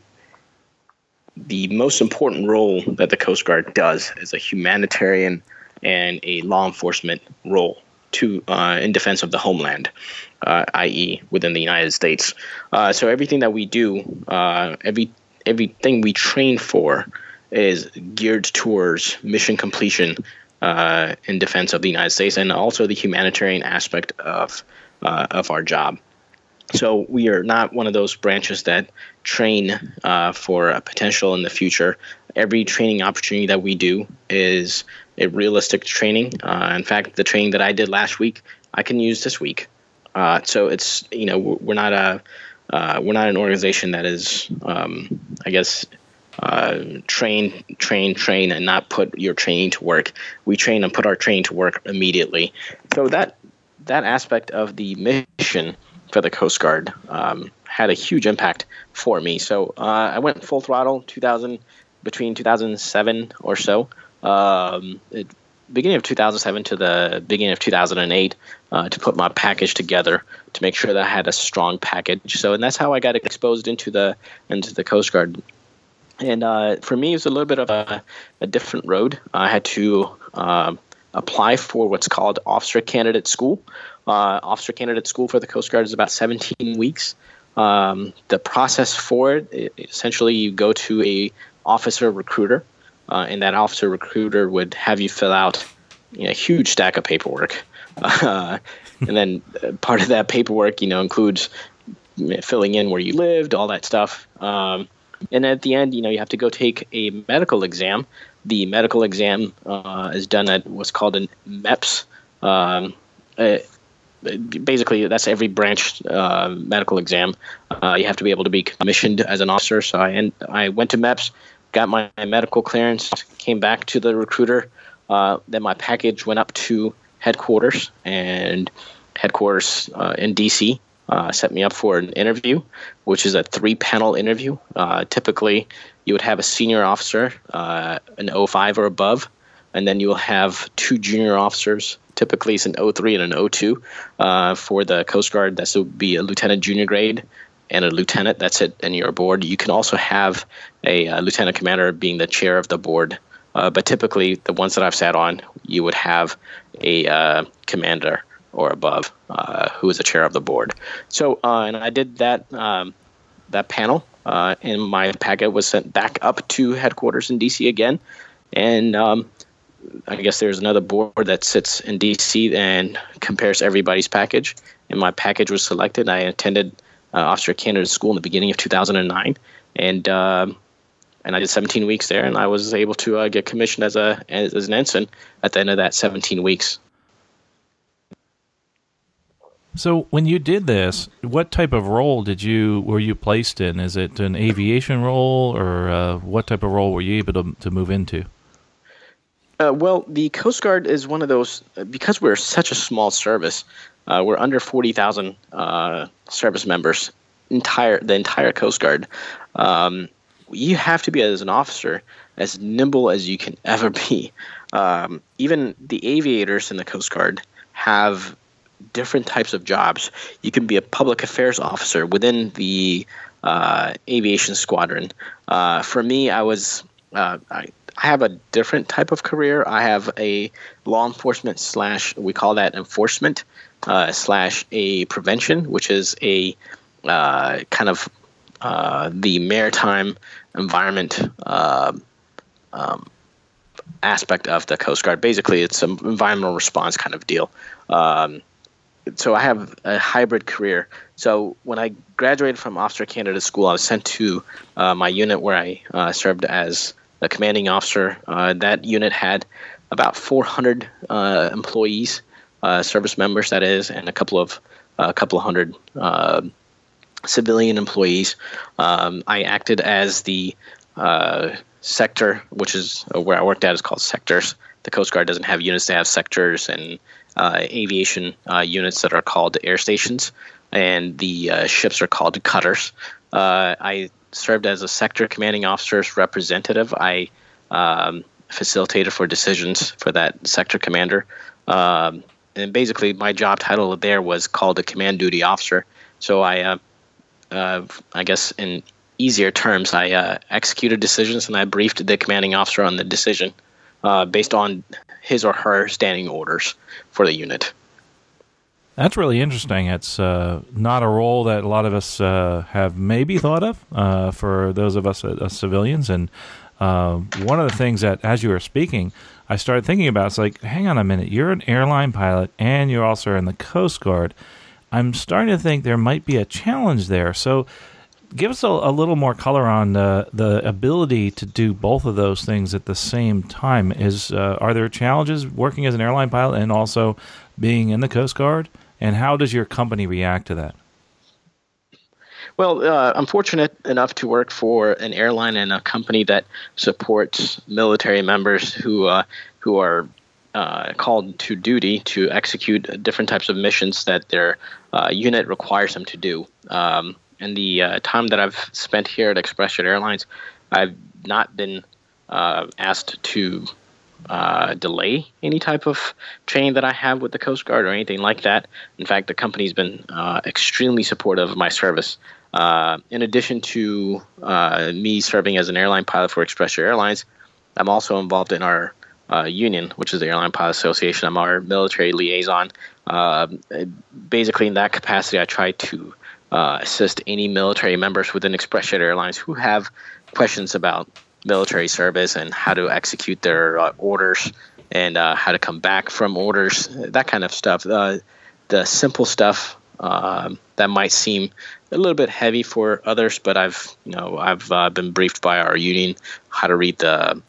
the most important role that the Coast Guard does is a humanitarian and a law enforcement role to uh, in defense of the homeland, uh, that is within the United States. Uh, so everything that we do, uh, every everything we train for, is geared towards mission completion uh, in defense of the United States, and also the humanitarian aspect of. Uh, of our job. So we are not one of those branches that train uh, for a potential in the future. Every training opportunity that we do is a realistic training. Uh, in fact, the training that I did last week, I can use this week. Uh, so it's, you know, we're not a uh, we're not an organization that is, um, I guess, uh, train, train, train, and not put your training to work. We train and put our training to work immediately. So that. That aspect of the mission for the Coast Guard um, had a huge impact for me. So uh, I went full throttle two thousand between two thousand seven or so. Um, it beginning of two thousand seven to the beginning of two thousand eight uh, to put my package together to make sure that I had a strong package. So, and that's how I got exposed into the into the Coast Guard. And uh, for me, it was a little bit of a, a different road. I had to uh, apply for what's called Officer Candidate School. Uh, Officer Candidate School for the Coast Guard is about seventeen weeks. Um, the process for it, essentially, you go to a officer recruiter, uh, and that officer recruiter would have you fill out you know, a huge stack of paperwork. Uh, and then part of that paperwork, you know, includes filling in where you lived, all that stuff. Um, and at the end, you know, you have to go take a medical exam. The medical exam uh, is done at what's called a MEPS. Um, a, Basically, that's every branch uh, medical exam. Uh, you have to be able to be commissioned as an officer. So I end, I went to MEPS, got my medical clearance, came back to the recruiter. Uh, then my package went up to headquarters, and headquarters uh, in D C uh, set me up for an interview, which is a three-panel interview. Uh, typically, you would have a senior officer, uh, an O five or above, and then you will have two junior officers. Typically, it's an O three and an O two uh, for the Coast Guard. That would be a lieutenant junior grade and a lieutenant. That's it, and you're aboard. You can also have a uh, lieutenant commander being the chair of the board. Uh, but typically, the ones that I've sat on, you would have a uh, commander or above uh, who is the chair of the board. So, uh, and I did that um, that panel, uh, and my packet was sent back up to headquarters in D C again, and. Um, I guess there's another board that sits in D C and compares everybody's package. And my package was selected. I attended uh, Officer Candidate School in the beginning of two thousand nine. And um, and I did seventeen weeks there. And I was able to uh, get commissioned as a as, as an ensign at the end of that seventeen weeks. So when you did this, what type of role did you were you placed in? Is it an aviation role, or uh, what type of role were you able to, to move into? Uh, well, the Coast Guard is one of those, because we're such a small service, uh, we're under forty thousand uh, service members, entire the entire Coast Guard. Um, you have to be, as an officer, as nimble as you can ever be. Um, even the aviators in the Coast Guard have different types of jobs. You can be a public affairs officer within the uh, aviation squadron. Uh, for me, I was... Uh, I, I have a different type of career. I have a law enforcement slash, we call that enforcement, uh, slash a prevention, which is a uh, kind of uh, the maritime environment uh, um, aspect of the Coast Guard. Basically, it's an environmental response kind of deal. Um, so I have a hybrid career. So when I graduated from Officer Candidate School, I was sent to uh, my unit where I uh, served as a commanding officer. Uh, that unit had about four hundred uh, employees, uh, service members, that is, and a couple of a uh, couple of hundred uh, civilian employees. Um, I acted as the uh, sector, which is where I worked at, is called sectors. The Coast Guard doesn't have units; they have sectors and uh, aviation uh, units that are called air stations, and the uh, ships are called cutters. Uh, I served as a sector commanding officer's representative. I um, facilitated for decisions for that sector commander. Um, and basically, my job title there was called a command duty officer. So I, uh, uh, I guess in easier terms, I uh, executed decisions and I briefed the commanding officer on the decision uh, based on his or her standing orders for the unit. That's really interesting. It's uh, not a role that a lot of us uh, have maybe thought of uh, for those of us as civilians. And uh, one of the things that, as you were speaking, I started thinking about, it's like, hang on a minute, you're an airline pilot and you're also in the Coast Guard. I'm starting to think there might be a challenge there. So give us a, a little more color on uh, the ability to do both of those things at the same time. Is uh, are there challenges working as an airline pilot and also being in the Coast Guard? And how does your company react to that? Well, uh, I'm fortunate enough to work for an airline and a company that supports military members who uh, who are uh, called to duty to execute different types of missions that their uh, unit requires them to do. Um, and the uh, time that I've spent here at ExpressJet Airlines, I've not been uh, asked to uh, delay any type of training that I have with the Coast Guard or anything like that. In fact, the company's been uh, extremely supportive of my service. Uh, in addition to uh, me serving as an airline pilot for ExpressJet Airlines, I'm also involved in our uh, union, which is the Airline Pilots Association. I'm our military liaison. Uh, basically, in that capacity, I try to uh, assist any military members within ExpressJet Airlines who have questions about military service and how to execute their uh, orders and uh, how to come back from orders, that kind of stuff. Uh, the simple stuff uh, that might seem a little bit heavy for others, but I've, you know, I've uh, been briefed by our union how to read the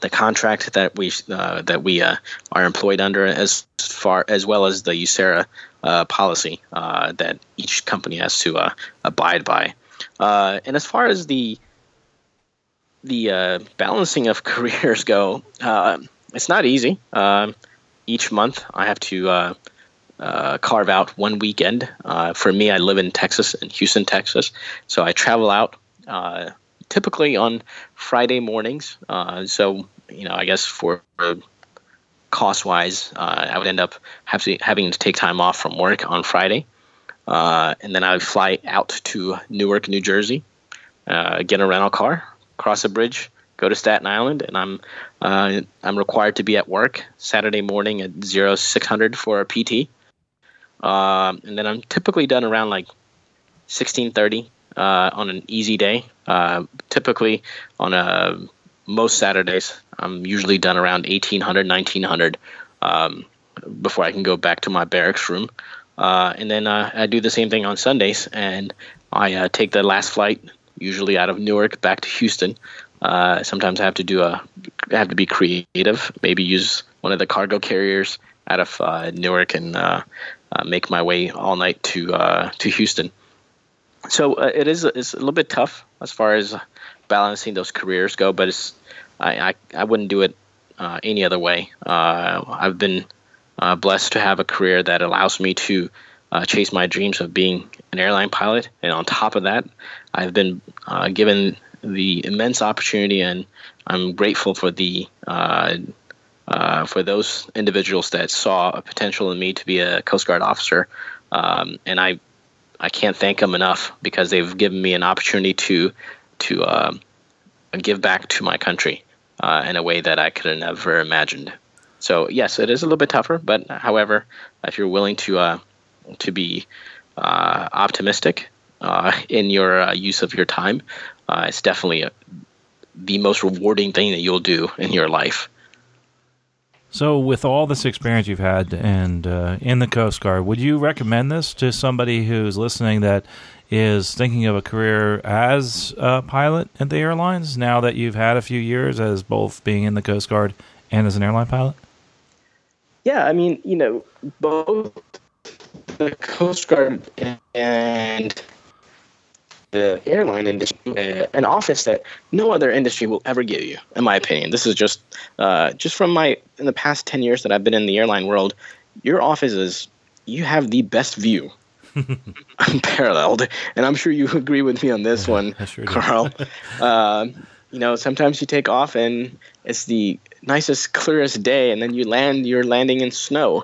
the contract that we uh, that we uh, are employed under, as far as well as the USERA uh, policy uh, that each company has to uh, abide by. Uh, and as far as the the uh, balancing of careers go, uh, it's not easy. Uh, each month I have to uh, uh, carve out one weekend. Uh, for me, I live in Texas, in Houston, Texas. So I travel out uh, typically on Friday mornings. Uh, so, you know, I guess for uh, cost-wise, uh, I would end up have to, having to take time off from work on Friday. Uh, and then I would fly out to Newark, New Jersey, uh, get a rental car, cross a bridge, go to Staten Island, and I'm uh, I'm required to be at work Saturday morning at oh six hundred for a P T. Um, and then I'm typically done around like sixteen thirty uh, on an easy day. Uh, typically on a, most Saturdays, I'm usually done around eighteen hundred, nineteen hundred um, before I can go back to my barracks room. Uh, and then uh, I do the same thing on Sundays, and I uh, take the last flight usually out of Newark back to Houston. Uh, sometimes I have to do a, I have to be creative. Maybe use one of the cargo carriers out of uh, Newark and uh, uh, make my way all night to uh, to Houston. So uh, it is it's a little bit tough as far as balancing those careers go. But it's I I, I wouldn't do it uh, any other way. Uh, I've been uh, blessed to have a career that allows me to Uh, chase my dreams of being an airline pilot. And on top of that, I've been uh, given the immense opportunity, and I'm grateful for the uh, uh, for those individuals that saw a potential in me to be a Coast Guard officer. Um, and I I can't thank them enough, because they've given me an opportunity to to uh, give back to my country uh, in a way that I could have never imagined. So yes, it is a little bit tougher, but however, if you're willing to uh, to be uh, optimistic uh, in your uh, use of your time, uh, it's definitely a, the most rewarding thing that you'll do in your life. So with all this experience you've had and uh, in the Coast Guard, would you recommend this to somebody who's listening that is thinking of a career as a pilot at the airlines, now that you've had a few years as both being in the Coast Guard and as an airline pilot? Yeah, I mean, you know, both the Coast Guard and the airline industry, uh, an office that no other industry will ever give you, in my opinion. This is just uh, just from my in the past ten years that I've been in the airline world. Your office is, you have the best view, unparalleled, and I'm sure you agree with me on this yeah, one, sure Carl. uh, you know, sometimes you take off and it's the nicest, clearest day, and then you land, you're landing in snow,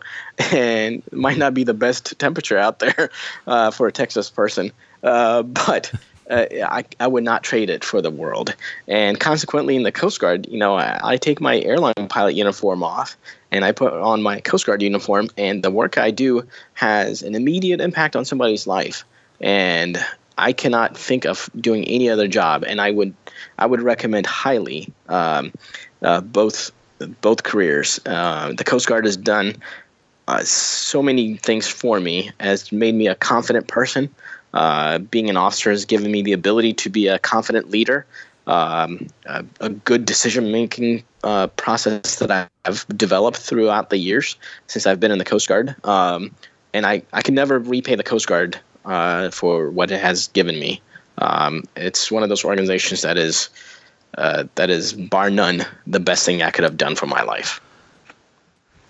and it might not be the best temperature out there uh, for a Texas person, uh, but uh, I, I would not trade it for the world. And consequently, in the Coast Guard, you know, I, I take my airline pilot uniform off, and I put on my Coast Guard uniform, and the work I do has an immediate impact on somebody's life, and I cannot think of doing any other job, and I would I would recommend highly um, uh, both both careers. Uh, the Coast Guard has done uh, so many things for me, has made me a confident person. Uh, being an officer has given me the ability to be a confident leader, um, a, a good decision-making uh, process that I've developed throughout the years since I've been in the Coast Guard, um, and I, I can never repay the Coast Guard Uh, for what it has given me. Um, it's one of those organizations that is, uh, that is bar none, the best thing I could have done for my life.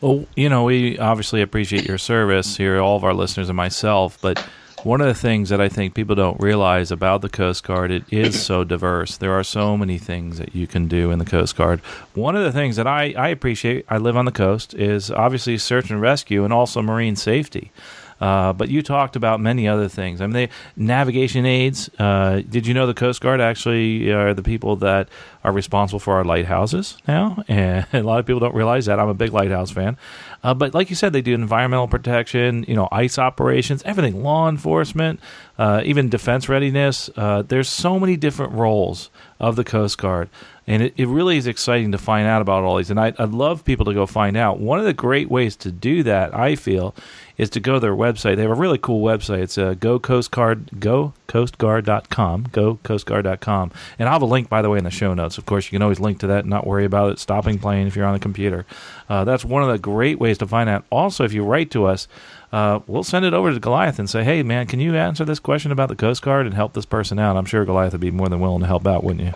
Well, you know, we obviously appreciate your service here, all of our listeners and myself, but One of the things that I think people don't realize about the Coast Guard, it is so diverse. There are so many things that you can do in the Coast Guard. One of the things that I, I appreciate, I live on the coast, is obviously search and rescue and also marine safety. Uh, but you talked about many other things. I mean, they, navigation aids. Uh, did you know the Coast Guard actually are the people that are responsible for our lighthouses now? And a lot of people don't realize that. I'm a big lighthouse fan. Uh, but like you said, they do environmental protection, you know, ICE operations, everything, law enforcement, uh, even defense readiness. Uh, there's so many different roles of the Coast Guard. And it, it really is exciting to find out about all these. And I, I'd love people to go find out. One of the great ways to do that, I feel, is to go to their website. They have a really cool website. It's uh, go coast guard dot com, go coast guard dot com. And I'll have a link, by the way, in the show notes. Of course, you can always link to that and not worry about it stopping playing if you're on the computer. Uh, that's one of the great ways to find out. Also, if you write to us, uh, we'll send it over to Goliath and say, hey, man, can you answer this question about the Coast Guard and help this person out? I'm sure Goliath would be more than willing to help out, wouldn't you?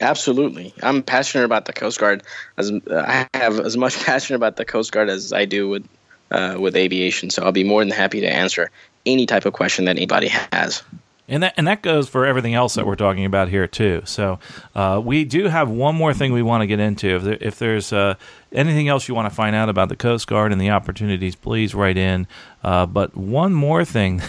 Absolutely. I'm passionate about the Coast Guard. As uh, I have as much passion about the Coast Guard as I do with uh, with aviation, so I'll be more than happy to answer any type of question that anybody has. And that and that goes for everything else that we're talking about here, too. So uh, we do have one more thing we want to get into. If, there, if there's uh, anything else you want to find out about the Coast Guard and the opportunities, please write in. Uh, but one more thing.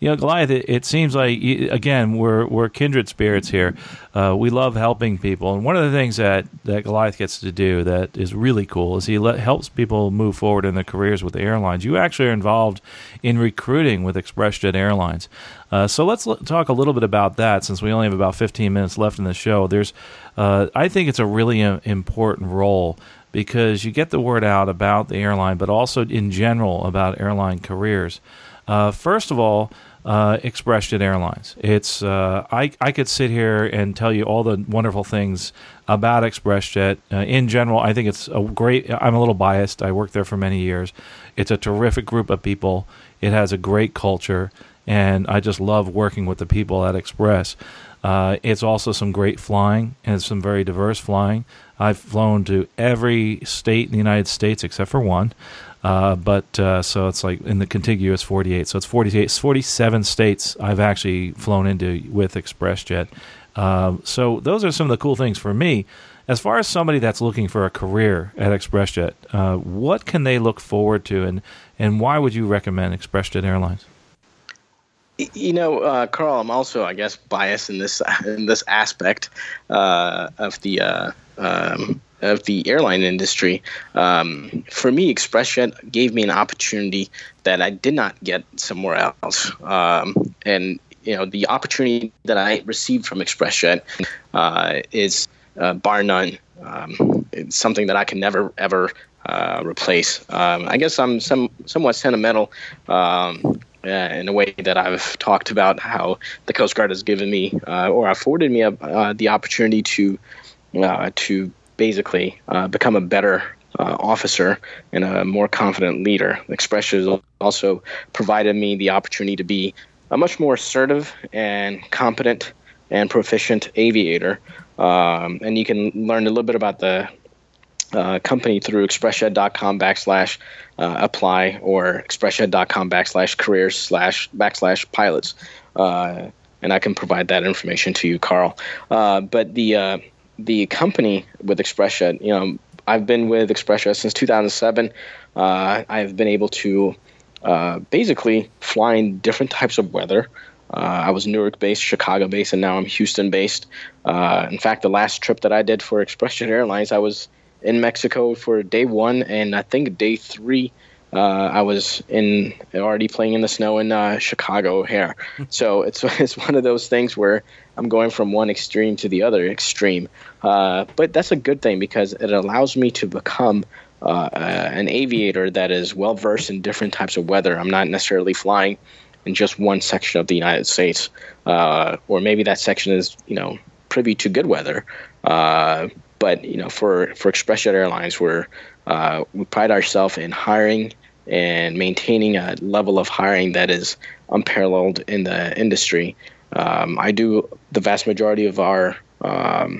You know, Goliath, it, it seems like, again, we're we're kindred spirits here. Uh, we love helping people. And one of the things that, that Goliath gets to do that is really cool is he le- helps people move forward in their careers with the airlines. You actually are involved in recruiting with ExpressJet Airlines. Uh, so let's l- talk a little bit about that, since we only have about fifteen minutes left in the show. There's, uh, I think it's a really uh, important role, because you get the word out about the airline, but also in general about airline careers. Uh, first of all, uh, ExpressJet Airlines. It's uh, I, I could sit here and tell you all the wonderful things about ExpressJet. Uh, in general, I think it's a great, I'm a little biased. I worked there for many years. It's a terrific group of people. It has a great culture. And I just love working with the people at Express. Uh, it's also some great flying and some very diverse flying. I've flown to every state in the United States except for one. Uh, but uh, so it's like in the contiguous forty-eight. So it's forty-eight, forty-seven states I've actually flown into with ExpressJet. Uh, so those are some of the cool things for me. As far as somebody that's looking for a career at ExpressJet, uh, what can they look forward to, and, and why would you recommend ExpressJet Airlines? You know, uh, Carl, I'm also, I guess, biased in this in this aspect uh, of the uh, um, of the airline industry. Um, for me, ExpressJet gave me an opportunity that I did not get somewhere else, um, and you know, the opportunity that I received from ExpressJet uh, is uh, bar none. Um, it's something that I can never ever uh, replace. Um, I guess I'm some somewhat sentimental. Um, Uh, in a way that I've talked about how the Coast Guard has given me uh, or afforded me a, uh, the opportunity to uh, to basically uh, become a better uh, officer and a more confident leader. ExpressJet has also provided me the opportunity to be a much more assertive and competent and proficient aviator. Um, and you can learn a little bit about the Uh, company through expressjet.com backslash uh, apply or expressjet.com backslash careers slash backslash pilots. Uh, and I can provide that information to you, Carl. Uh, but the uh, the company with ExpressJet, you know, I've been with ExpressJet since two thousand seven. Uh, I've been able to uh, basically fly in different types of weather. Uh, I was Newark-based, Chicago-based, and now I'm Houston-based. Uh, in fact, the last trip that I did for ExpressJet Airlines, I was in Mexico for day one, and I think day three, uh, I was in already playing in the snow in uh, Chicago O'Hare. So it's it's one of those things where I'm going from one extreme to the other extreme. Uh, but that's a good thing, because it allows me to become uh, a, an aviator that is well versed in different types of weather. I'm not necessarily flying in just one section of the United States, uh, or maybe that section is, you know, privy to good weather. Uh, But you know, for, for ExpressJet Airlines, we're uh, we pride ourselves in hiring and maintaining a level of hiring that is unparalleled in the industry. Um, I do the vast majority of our um,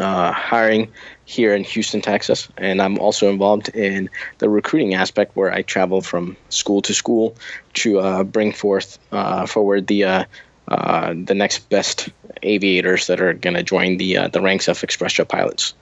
uh, hiring here in Houston, Texas. And I'm also involved in the recruiting aspect where I travel from school to school to uh, bring forth uh, forward the uh, uh, the next best aviators that are going to join the uh, the ranks of ExpressJet pilots.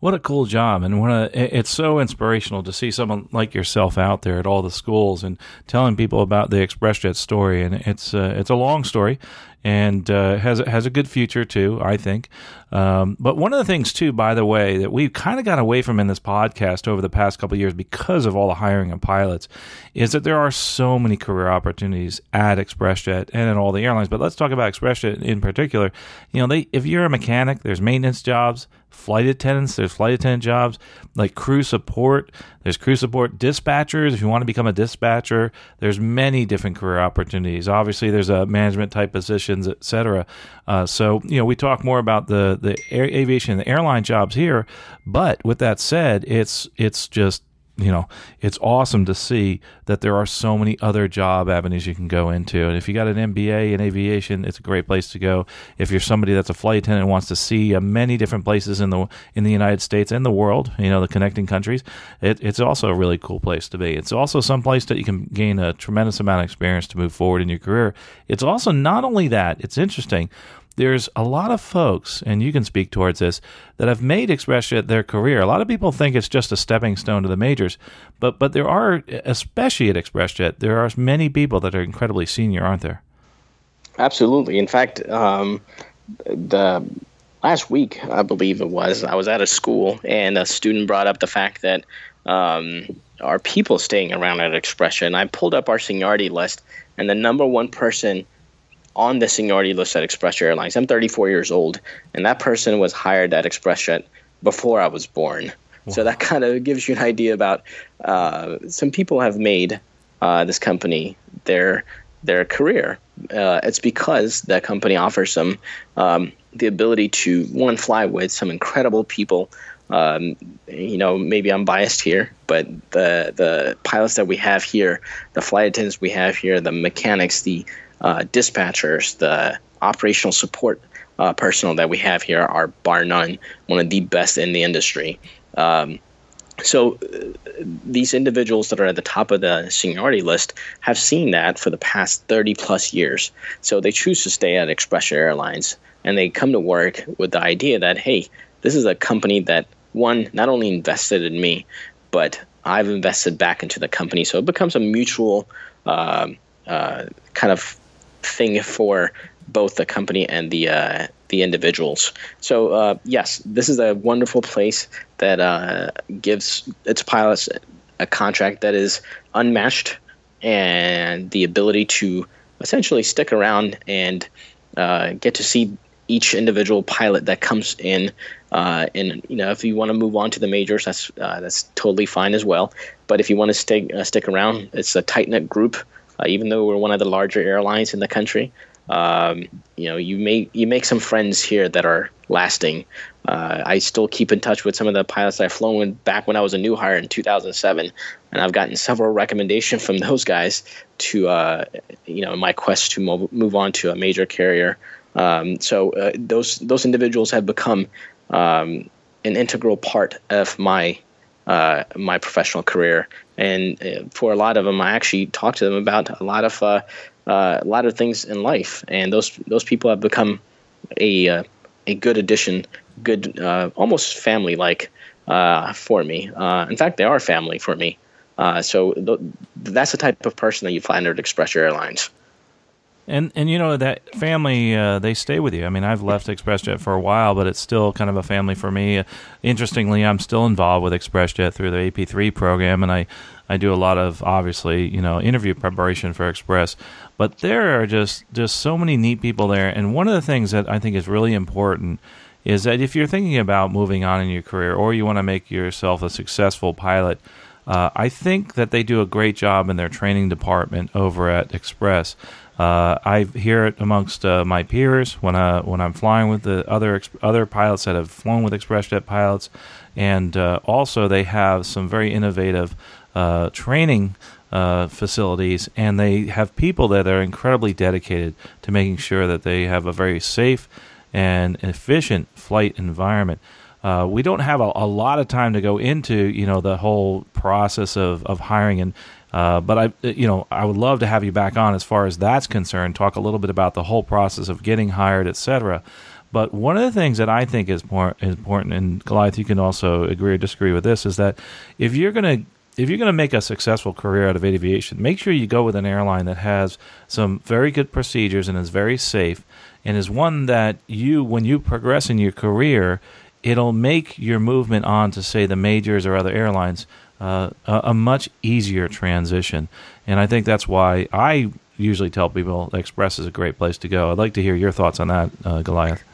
What a cool job, and what a, it's so inspirational to see someone like yourself out there at all the schools and telling people about the ExpressJet story. And it's uh, it's a long story, and uh, has has a good future too, I think. Um, but one of the things too, by the way, that we've kind of got away from in this podcast over the past couple of years because of all the hiring of pilots, is that there are so many career opportunities at ExpressJet and at all the airlines. But let's talk about ExpressJet in particular. You know, they if you're a mechanic, there's maintenance jobs. Flight attendants, there's flight attendant jobs, like crew support, there's crew support dispatchers. If you want to become a dispatcher, there's many different career opportunities. Obviously, there's a management type positions, et cetera. Uh, so, you know, we talk more about the, the air, aviation and the airline jobs here. But with that said, it's it's just, you know, it's awesome to see that there are so many other job avenues you can go into. And if you got an M B A in aviation, it's a great place to go. If you're somebody that's a flight attendant and wants to see uh, many different places in the in the United States and the world, you know, the connecting countries, it, it's also a really cool place to be. It's also some place that you can gain a tremendous amount of experience to move forward in your career. It's also not only that, it's interesting. There's a lot of folks, and you can speak towards this, that have made ExpressJet their career. A lot of people think it's just a stepping stone to the majors, but but there are, especially at ExpressJet, there are many people that are incredibly senior, aren't there? Absolutely. In fact, um, the last week, I believe it was, I was at a school, and a student brought up the fact that um, are people staying around at ExpressJet? And I pulled up our seniority list, and the number one person on the seniority list at ExpressJet Airlines. I'm thirty-four years old, and that person was hired at ExpressJet before I was born. Wow. So that kind of gives you an idea about uh, some people have made uh, this company their their career. Uh, it's because that company offers them um, the ability to, one, fly with some incredible people. Um, you know, maybe I'm biased here, but the the pilots that we have here, the flight attendants we have here, the mechanics, the Uh, dispatchers, the operational support uh, personnel that we have here are bar none one of the best in the industry. Um, so uh, these individuals that are at the top of the seniority list have seen that for the past thirty plus years. So they choose to stay at ExpressJet Airlines, and they come to work with the idea that, hey, this is a company that, one, not only invested in me, but I've invested back into the company. So it becomes a mutual uh, uh, kind of thing for both the company and the uh, the individuals. So uh, yes, this is a wonderful place that uh, gives its pilots a contract that is unmatched and the ability to essentially stick around and uh, get to see each individual pilot that comes in. Uh, and you know, if you want to move on to the majors, that's uh, that's totally fine as well. But if you want to stick uh, stick around, it's a tight knit group. Uh, even though we're one of the larger airlines in the country, um, you know, you make you make some friends here that are lasting. Uh, I still keep in touch with some of the pilots that I've flown with back when I was a new hire in two thousand seven, and I've gotten several recommendations from those guys to, uh, you know, in my quest to mo- move on to a major carrier. Um, so uh, those those individuals have become um, an integral part of my. Uh, my professional career, and uh, for a lot of them, I actually talk to them about a lot of uh, uh, a lot of things in life, and those those people have become a uh, a good addition, good uh, almost family like uh, for me. Uh, in fact, they are family for me. Uh, so th- that's the type of person that you find at ExpressJet Airlines. And, and you know, that family, uh, they stay with you. I mean, I've left ExpressJet for a while, but it's still kind of a family for me. Uh, interestingly, I'm still involved with ExpressJet through the A P three program, and I, I do a lot of, obviously, you know, interview preparation for Express. But there are just, just so many neat people there. And one of the things that I think is really important is that if you're thinking about moving on in your career or you want to make yourself a successful pilot, uh, I think that they do a great job in their training department over at Express. Uh, I hear it amongst uh, my peers when I when I'm flying with the other other pilots that have flown with ExpressJet pilots, and uh, also they have some very innovative uh, training uh, facilities, and they have people that are incredibly dedicated to making sure that they have a very safe and efficient flight environment. Uh, we don't have a, a lot of time to go into, you know, the whole process of, of hiring. And uh, but I, you know, I would love to have you back on as far as that's concerned. Talk a little bit about the whole process of getting hired, et cetera. But one of the things that I think is more important, and Goliath, you can also agree or disagree with this, is that if you're going to if you're going to make a successful career out of aviation, make sure you go with an airline that has some very good procedures and is very safe, and is one that you, when you progress in your career, it'll make your movement on to, say, the majors or other airlines uh, a, a much easier transition. And I think that's why I usually tell people Express is a great place to go. I'd like to hear your thoughts on that, uh, Goliath.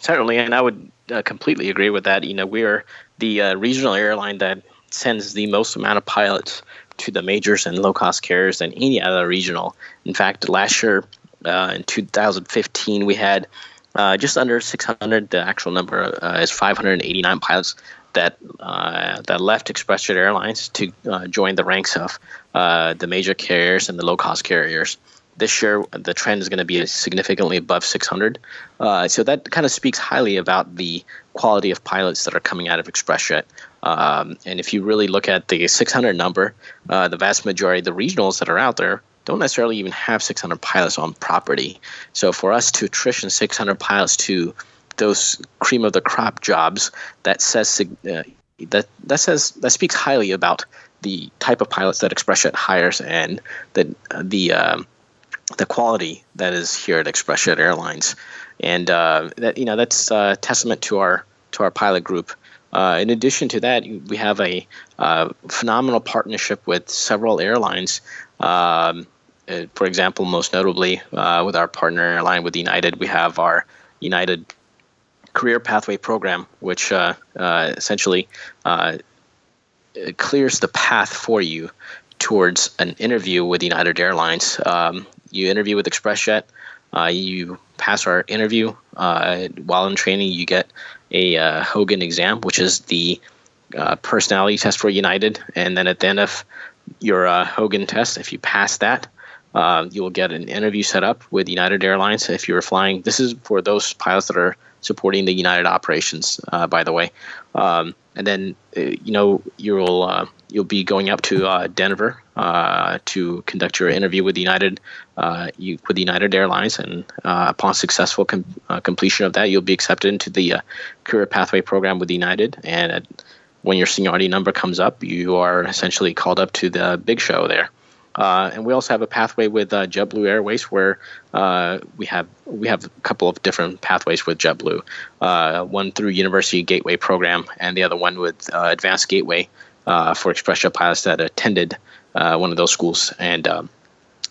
Certainly, and I would uh, completely agree with that. You know, we're the uh, regional airline that sends the most amount of pilots to the majors and low-cost carriers than any other regional. In fact, last year uh, in two thousand fifteen, we had uh, just under six hundred. The actual number uh, is five hundred eighty-nine pilots that uh, that left ExpressJet Airlines to uh, join the ranks of uh, the major carriers and the low-cost carriers. This year, the trend is going to be significantly above six hundred. Uh, so that kind of speaks highly about the quality of pilots that are coming out of ExpressJet. Um, and if you really look at the six hundred number, uh, the vast majority of the regionals that are out there don't necessarily even have six hundred pilots on property. So for us to attrition six hundred pilots to those cream of the crop jobs, that says uh, that that says that speaks highly about the type of pilots that ExpressJet hires and the uh, the um, the quality that is here at ExpressJet Airlines. And uh, that you know that's a testament to our to our pilot group. Uh, in addition to that, we have a uh, phenomenal partnership with several airlines. Um, uh, for example, most notably uh, with our partner airline with United, we have our United Career Pathway Program, which uh, uh, essentially uh, clears the path for you towards an interview with United Airlines. Um, you interview with ExpressJet, uh, you pass our interview. Uh, while in training, you get a uh, Hogan exam, which is the uh, personality test for United. And then at the end of your uh, Hogan test, if you pass that, uh, you will get an interview set up with United Airlines if you are flying. This is for those pilots that are supporting the United operations, uh, by the way. Um, and then, uh, you know, you'll uh, you'll be going up to uh, Denver uh, to conduct your interview with United uh, you, with United Airlines. And uh, upon successful com- uh, completion of that, you'll be accepted into the uh, Career Pathway Program with United. And uh, when your seniority number comes up, you are essentially called up to the big show there. Uh, and we also have a pathway with uh, JetBlue Airways, where uh, we have we have a couple of different pathways with JetBlue. Uh, one through University Gateway Program, and the other one with uh, Advanced Gateway uh, for ExpressJet pilots that attended uh, one of those schools. And um,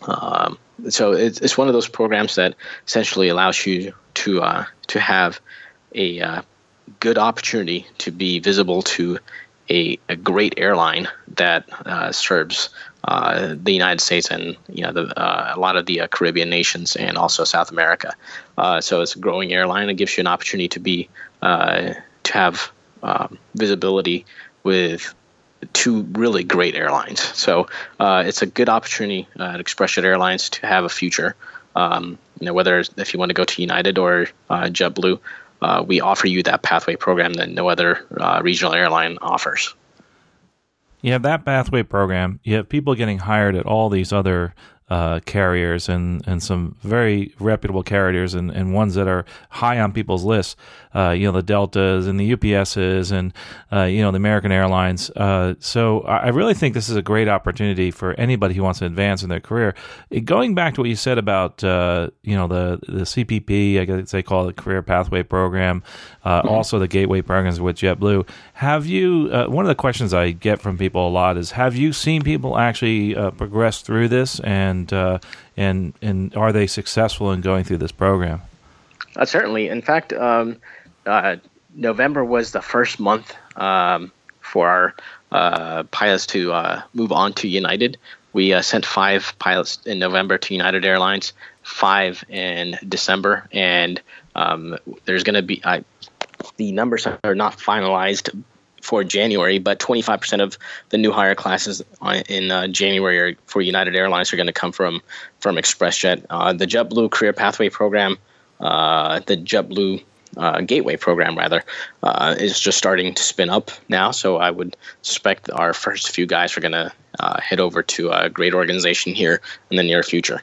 um, so it's, it's one of those programs that essentially allows you to uh, to have a uh, good opportunity to be visible to a, a great airline that uh, serves Uh, the United States and you know the, uh, a lot of the uh, Caribbean nations and also South America. Uh, so it's a growing airline. It gives you an opportunity to be uh, to have uh, visibility with two really great airlines. So uh, it's a good opportunity uh, at ExpressJet Airlines to have a future. Um, you know whether if you want to go to United or uh, JetBlue, uh, we offer you that pathway program that no other uh, regional airline offers. You have that pathway program. You have people getting hired at all these other uh, carriers and, and some very reputable carriers and, and ones that are high on people's lists. Uh, you know, the Deltas and the U P Ses and, uh, you know, the American Airlines. Uh, so I really think this is a great opportunity for anybody who wants to advance in their career. It, going back to what you said about, uh, you know, the, the C P P, I guess they call it the Career Pathway Program, uh, mm-hmm. also the Gateway Programs with JetBlue. Have you, uh, one of the questions I get from people a lot is, have you seen people actually uh, progress through this and, uh, and, and are they successful in going through this program? Uh, certainly. In fact, um, uh, November was the first month um, for our uh, pilots to uh, move on to United. We uh, sent five pilots in November to United Airlines, five in December, and um, there's going to be uh, the numbers are not finalized for January, but twenty-five percent of the new hire classes in uh, January for United Airlines are going to come from from ExpressJet. Uh, the JetBlue Career Pathway Program uh, the JetBlue uh, Gateway program, rather, uh, is just starting to spin up now. So I would suspect our first few guys are going to uh, head over to a great organization here in the near future.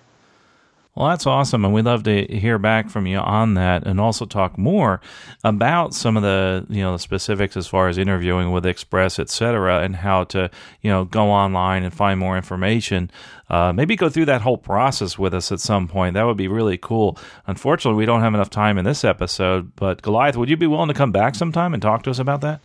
Well, that's awesome, and we'd love to hear back from you on that, and also talk more about some of the, you know, the specifics as far as interviewing with Express, et cetera, and how to, you know, go online and find more information. Uh, maybe go through that whole process with us at some point. That would be really cool. Unfortunately, we don't have enough time in this episode, but Goliath, would you be willing to come back sometime and talk to us about that?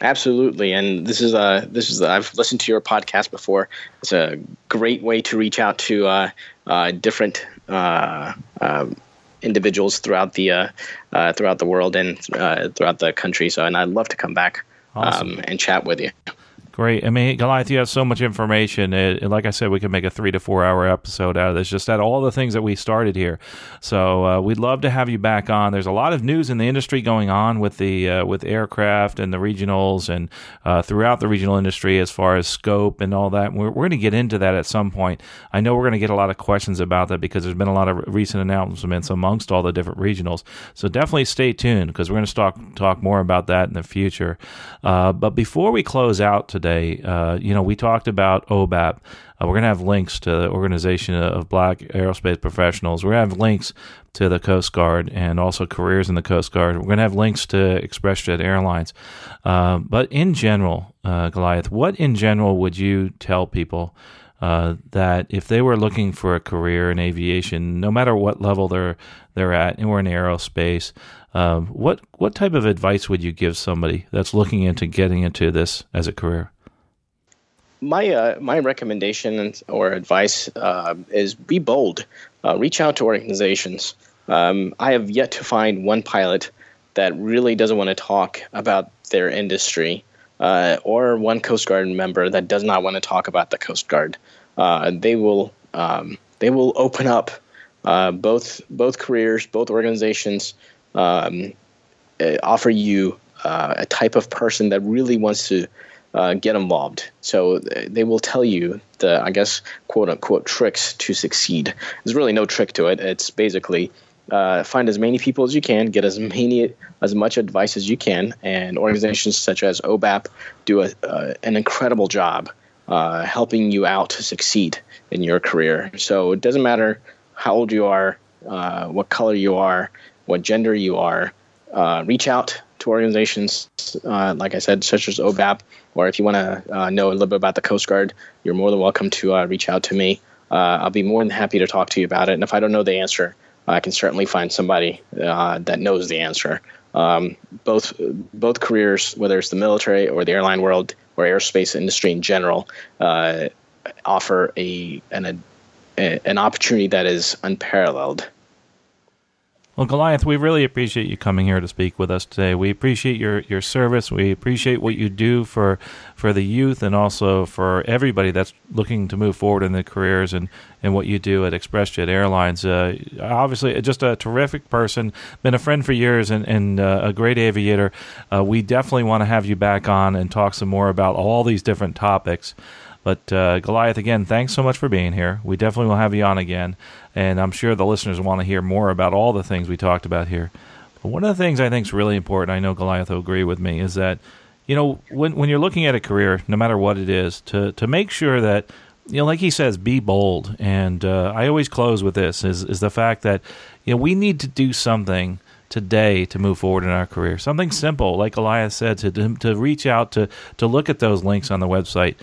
Absolutely, and this is a this is a, I've listened to your podcast before. It's a great way to reach out to uh, uh, different uh, uh, individuals throughout the uh, uh, throughout the world and uh, throughout the country. So, and I'd love to come back awesome. um, and chat with you. Great. I mean, Goliath, you have so much information. It, like I said, we could make a three to four hour episode out of this, just out of all the things that we started here. So uh, we'd love to have you back on. There's a lot of news in the industry going on with the uh, with aircraft and the regionals and uh, throughout the regional industry as far as scope and all that. We're, we're going to get into that at some point. I know we're going to get a lot of questions about that because there's been a lot of recent announcements amongst all the different regionals. So definitely stay tuned because we're going to talk, talk more about that in the future. Uh, but before we close out today, Today, uh, you know, we talked about O B A P. Uh, we're going to have links to the Organization of Black Aerospace Professionals. We're going to have links to the Coast Guard and also careers in the Coast Guard. We're going to have links to ExpressJet Airlines. Uh, but in general, uh, Goliath, what in general would you tell people uh, that if they were looking for a career in aviation, no matter what level they're they're at, and we're in aerospace, um, what what type of advice would you give somebody that's looking into getting into this as a career? My uh, my recommendation or advice uh, is be bold. Uh, reach out to organizations. Um, I have yet to find one pilot that really doesn't want to talk about their industry uh, or one Coast Guard member that does not want to talk about the Coast Guard. Uh, they will um, they will open up uh, both both careers, both organizations um, offer you uh, a type of person that really wants to Uh, get involved. So they will tell you the, I guess, quote unquote, tricks to succeed. There's really no trick to it. It's basically uh, find as many people as you can, get as many as much advice as you can, and organizations such as O B A P do a, uh, an incredible job uh, helping you out to succeed in your career. So it doesn't matter how old you are, uh, what color you are, what gender you are. Uh, reach out to organizations, uh, like I said, such as O B A P, or if you want to uh, know a little bit about the Coast Guard, you're more than welcome to uh, reach out to me. Uh, I'll be more than happy to talk to you about it. And if I don't know the answer, I can certainly find somebody uh, that knows the answer. Um, both both careers, whether it's the military or the airline world or aerospace industry in general, uh, offer a an a, an opportunity that is unparalleled. Well, Goliath, we really appreciate you coming here to speak with us today. We appreciate your, your service. We appreciate what you do for for the youth and also for everybody that's looking to move forward in their careers and, and what you do at ExpressJet Airlines. Uh, obviously, just a terrific person, been a friend for years and, and uh, a great aviator. Uh, we definitely want to have you back on and talk some more about all these different topics. But, uh, Goliath, again, thanks so much for being here. We definitely will have you on again, and I'm sure the listeners want to hear more about all the things we talked about here. But one of the things I think is really important, I know Goliath will agree with me, is that, you know, when when you're looking at a career, no matter what it is, to, to make sure that, you know, like he says, be bold. And uh, I always close with this, is, is the fact that, you know, we need to do something today to move forward in our career. Something simple, like Goliath said, to, to reach out, to, to look at those links on the website,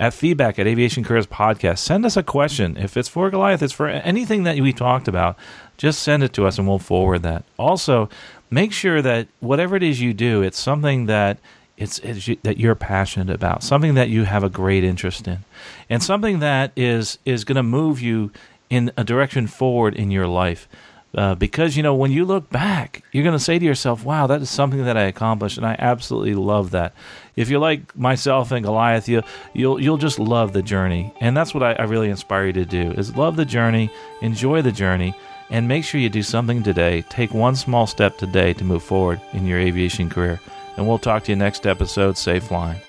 at feedback at Aviation Careers Podcast. Send us a question. If it's for Goliath, it's for anything that we talked about, just send it to us and we'll forward that. Also, make sure that whatever it is you do, it's something that it's, it's that you're passionate about, something that you have a great interest in, and something that is is going to move you in a direction forward in your life. Uh, because, you know, when you look back, you're going to say to yourself, wow, that is something that I accomplished, and I absolutely love that. If you're like myself and Goliath, you, you'll you'll just love the journey. And that's what I, I really inspire you to do, is love the journey, enjoy the journey, and make sure you do something today. Take one small step today to move forward in your aviation career. And we'll talk to you next episode. Safe flying.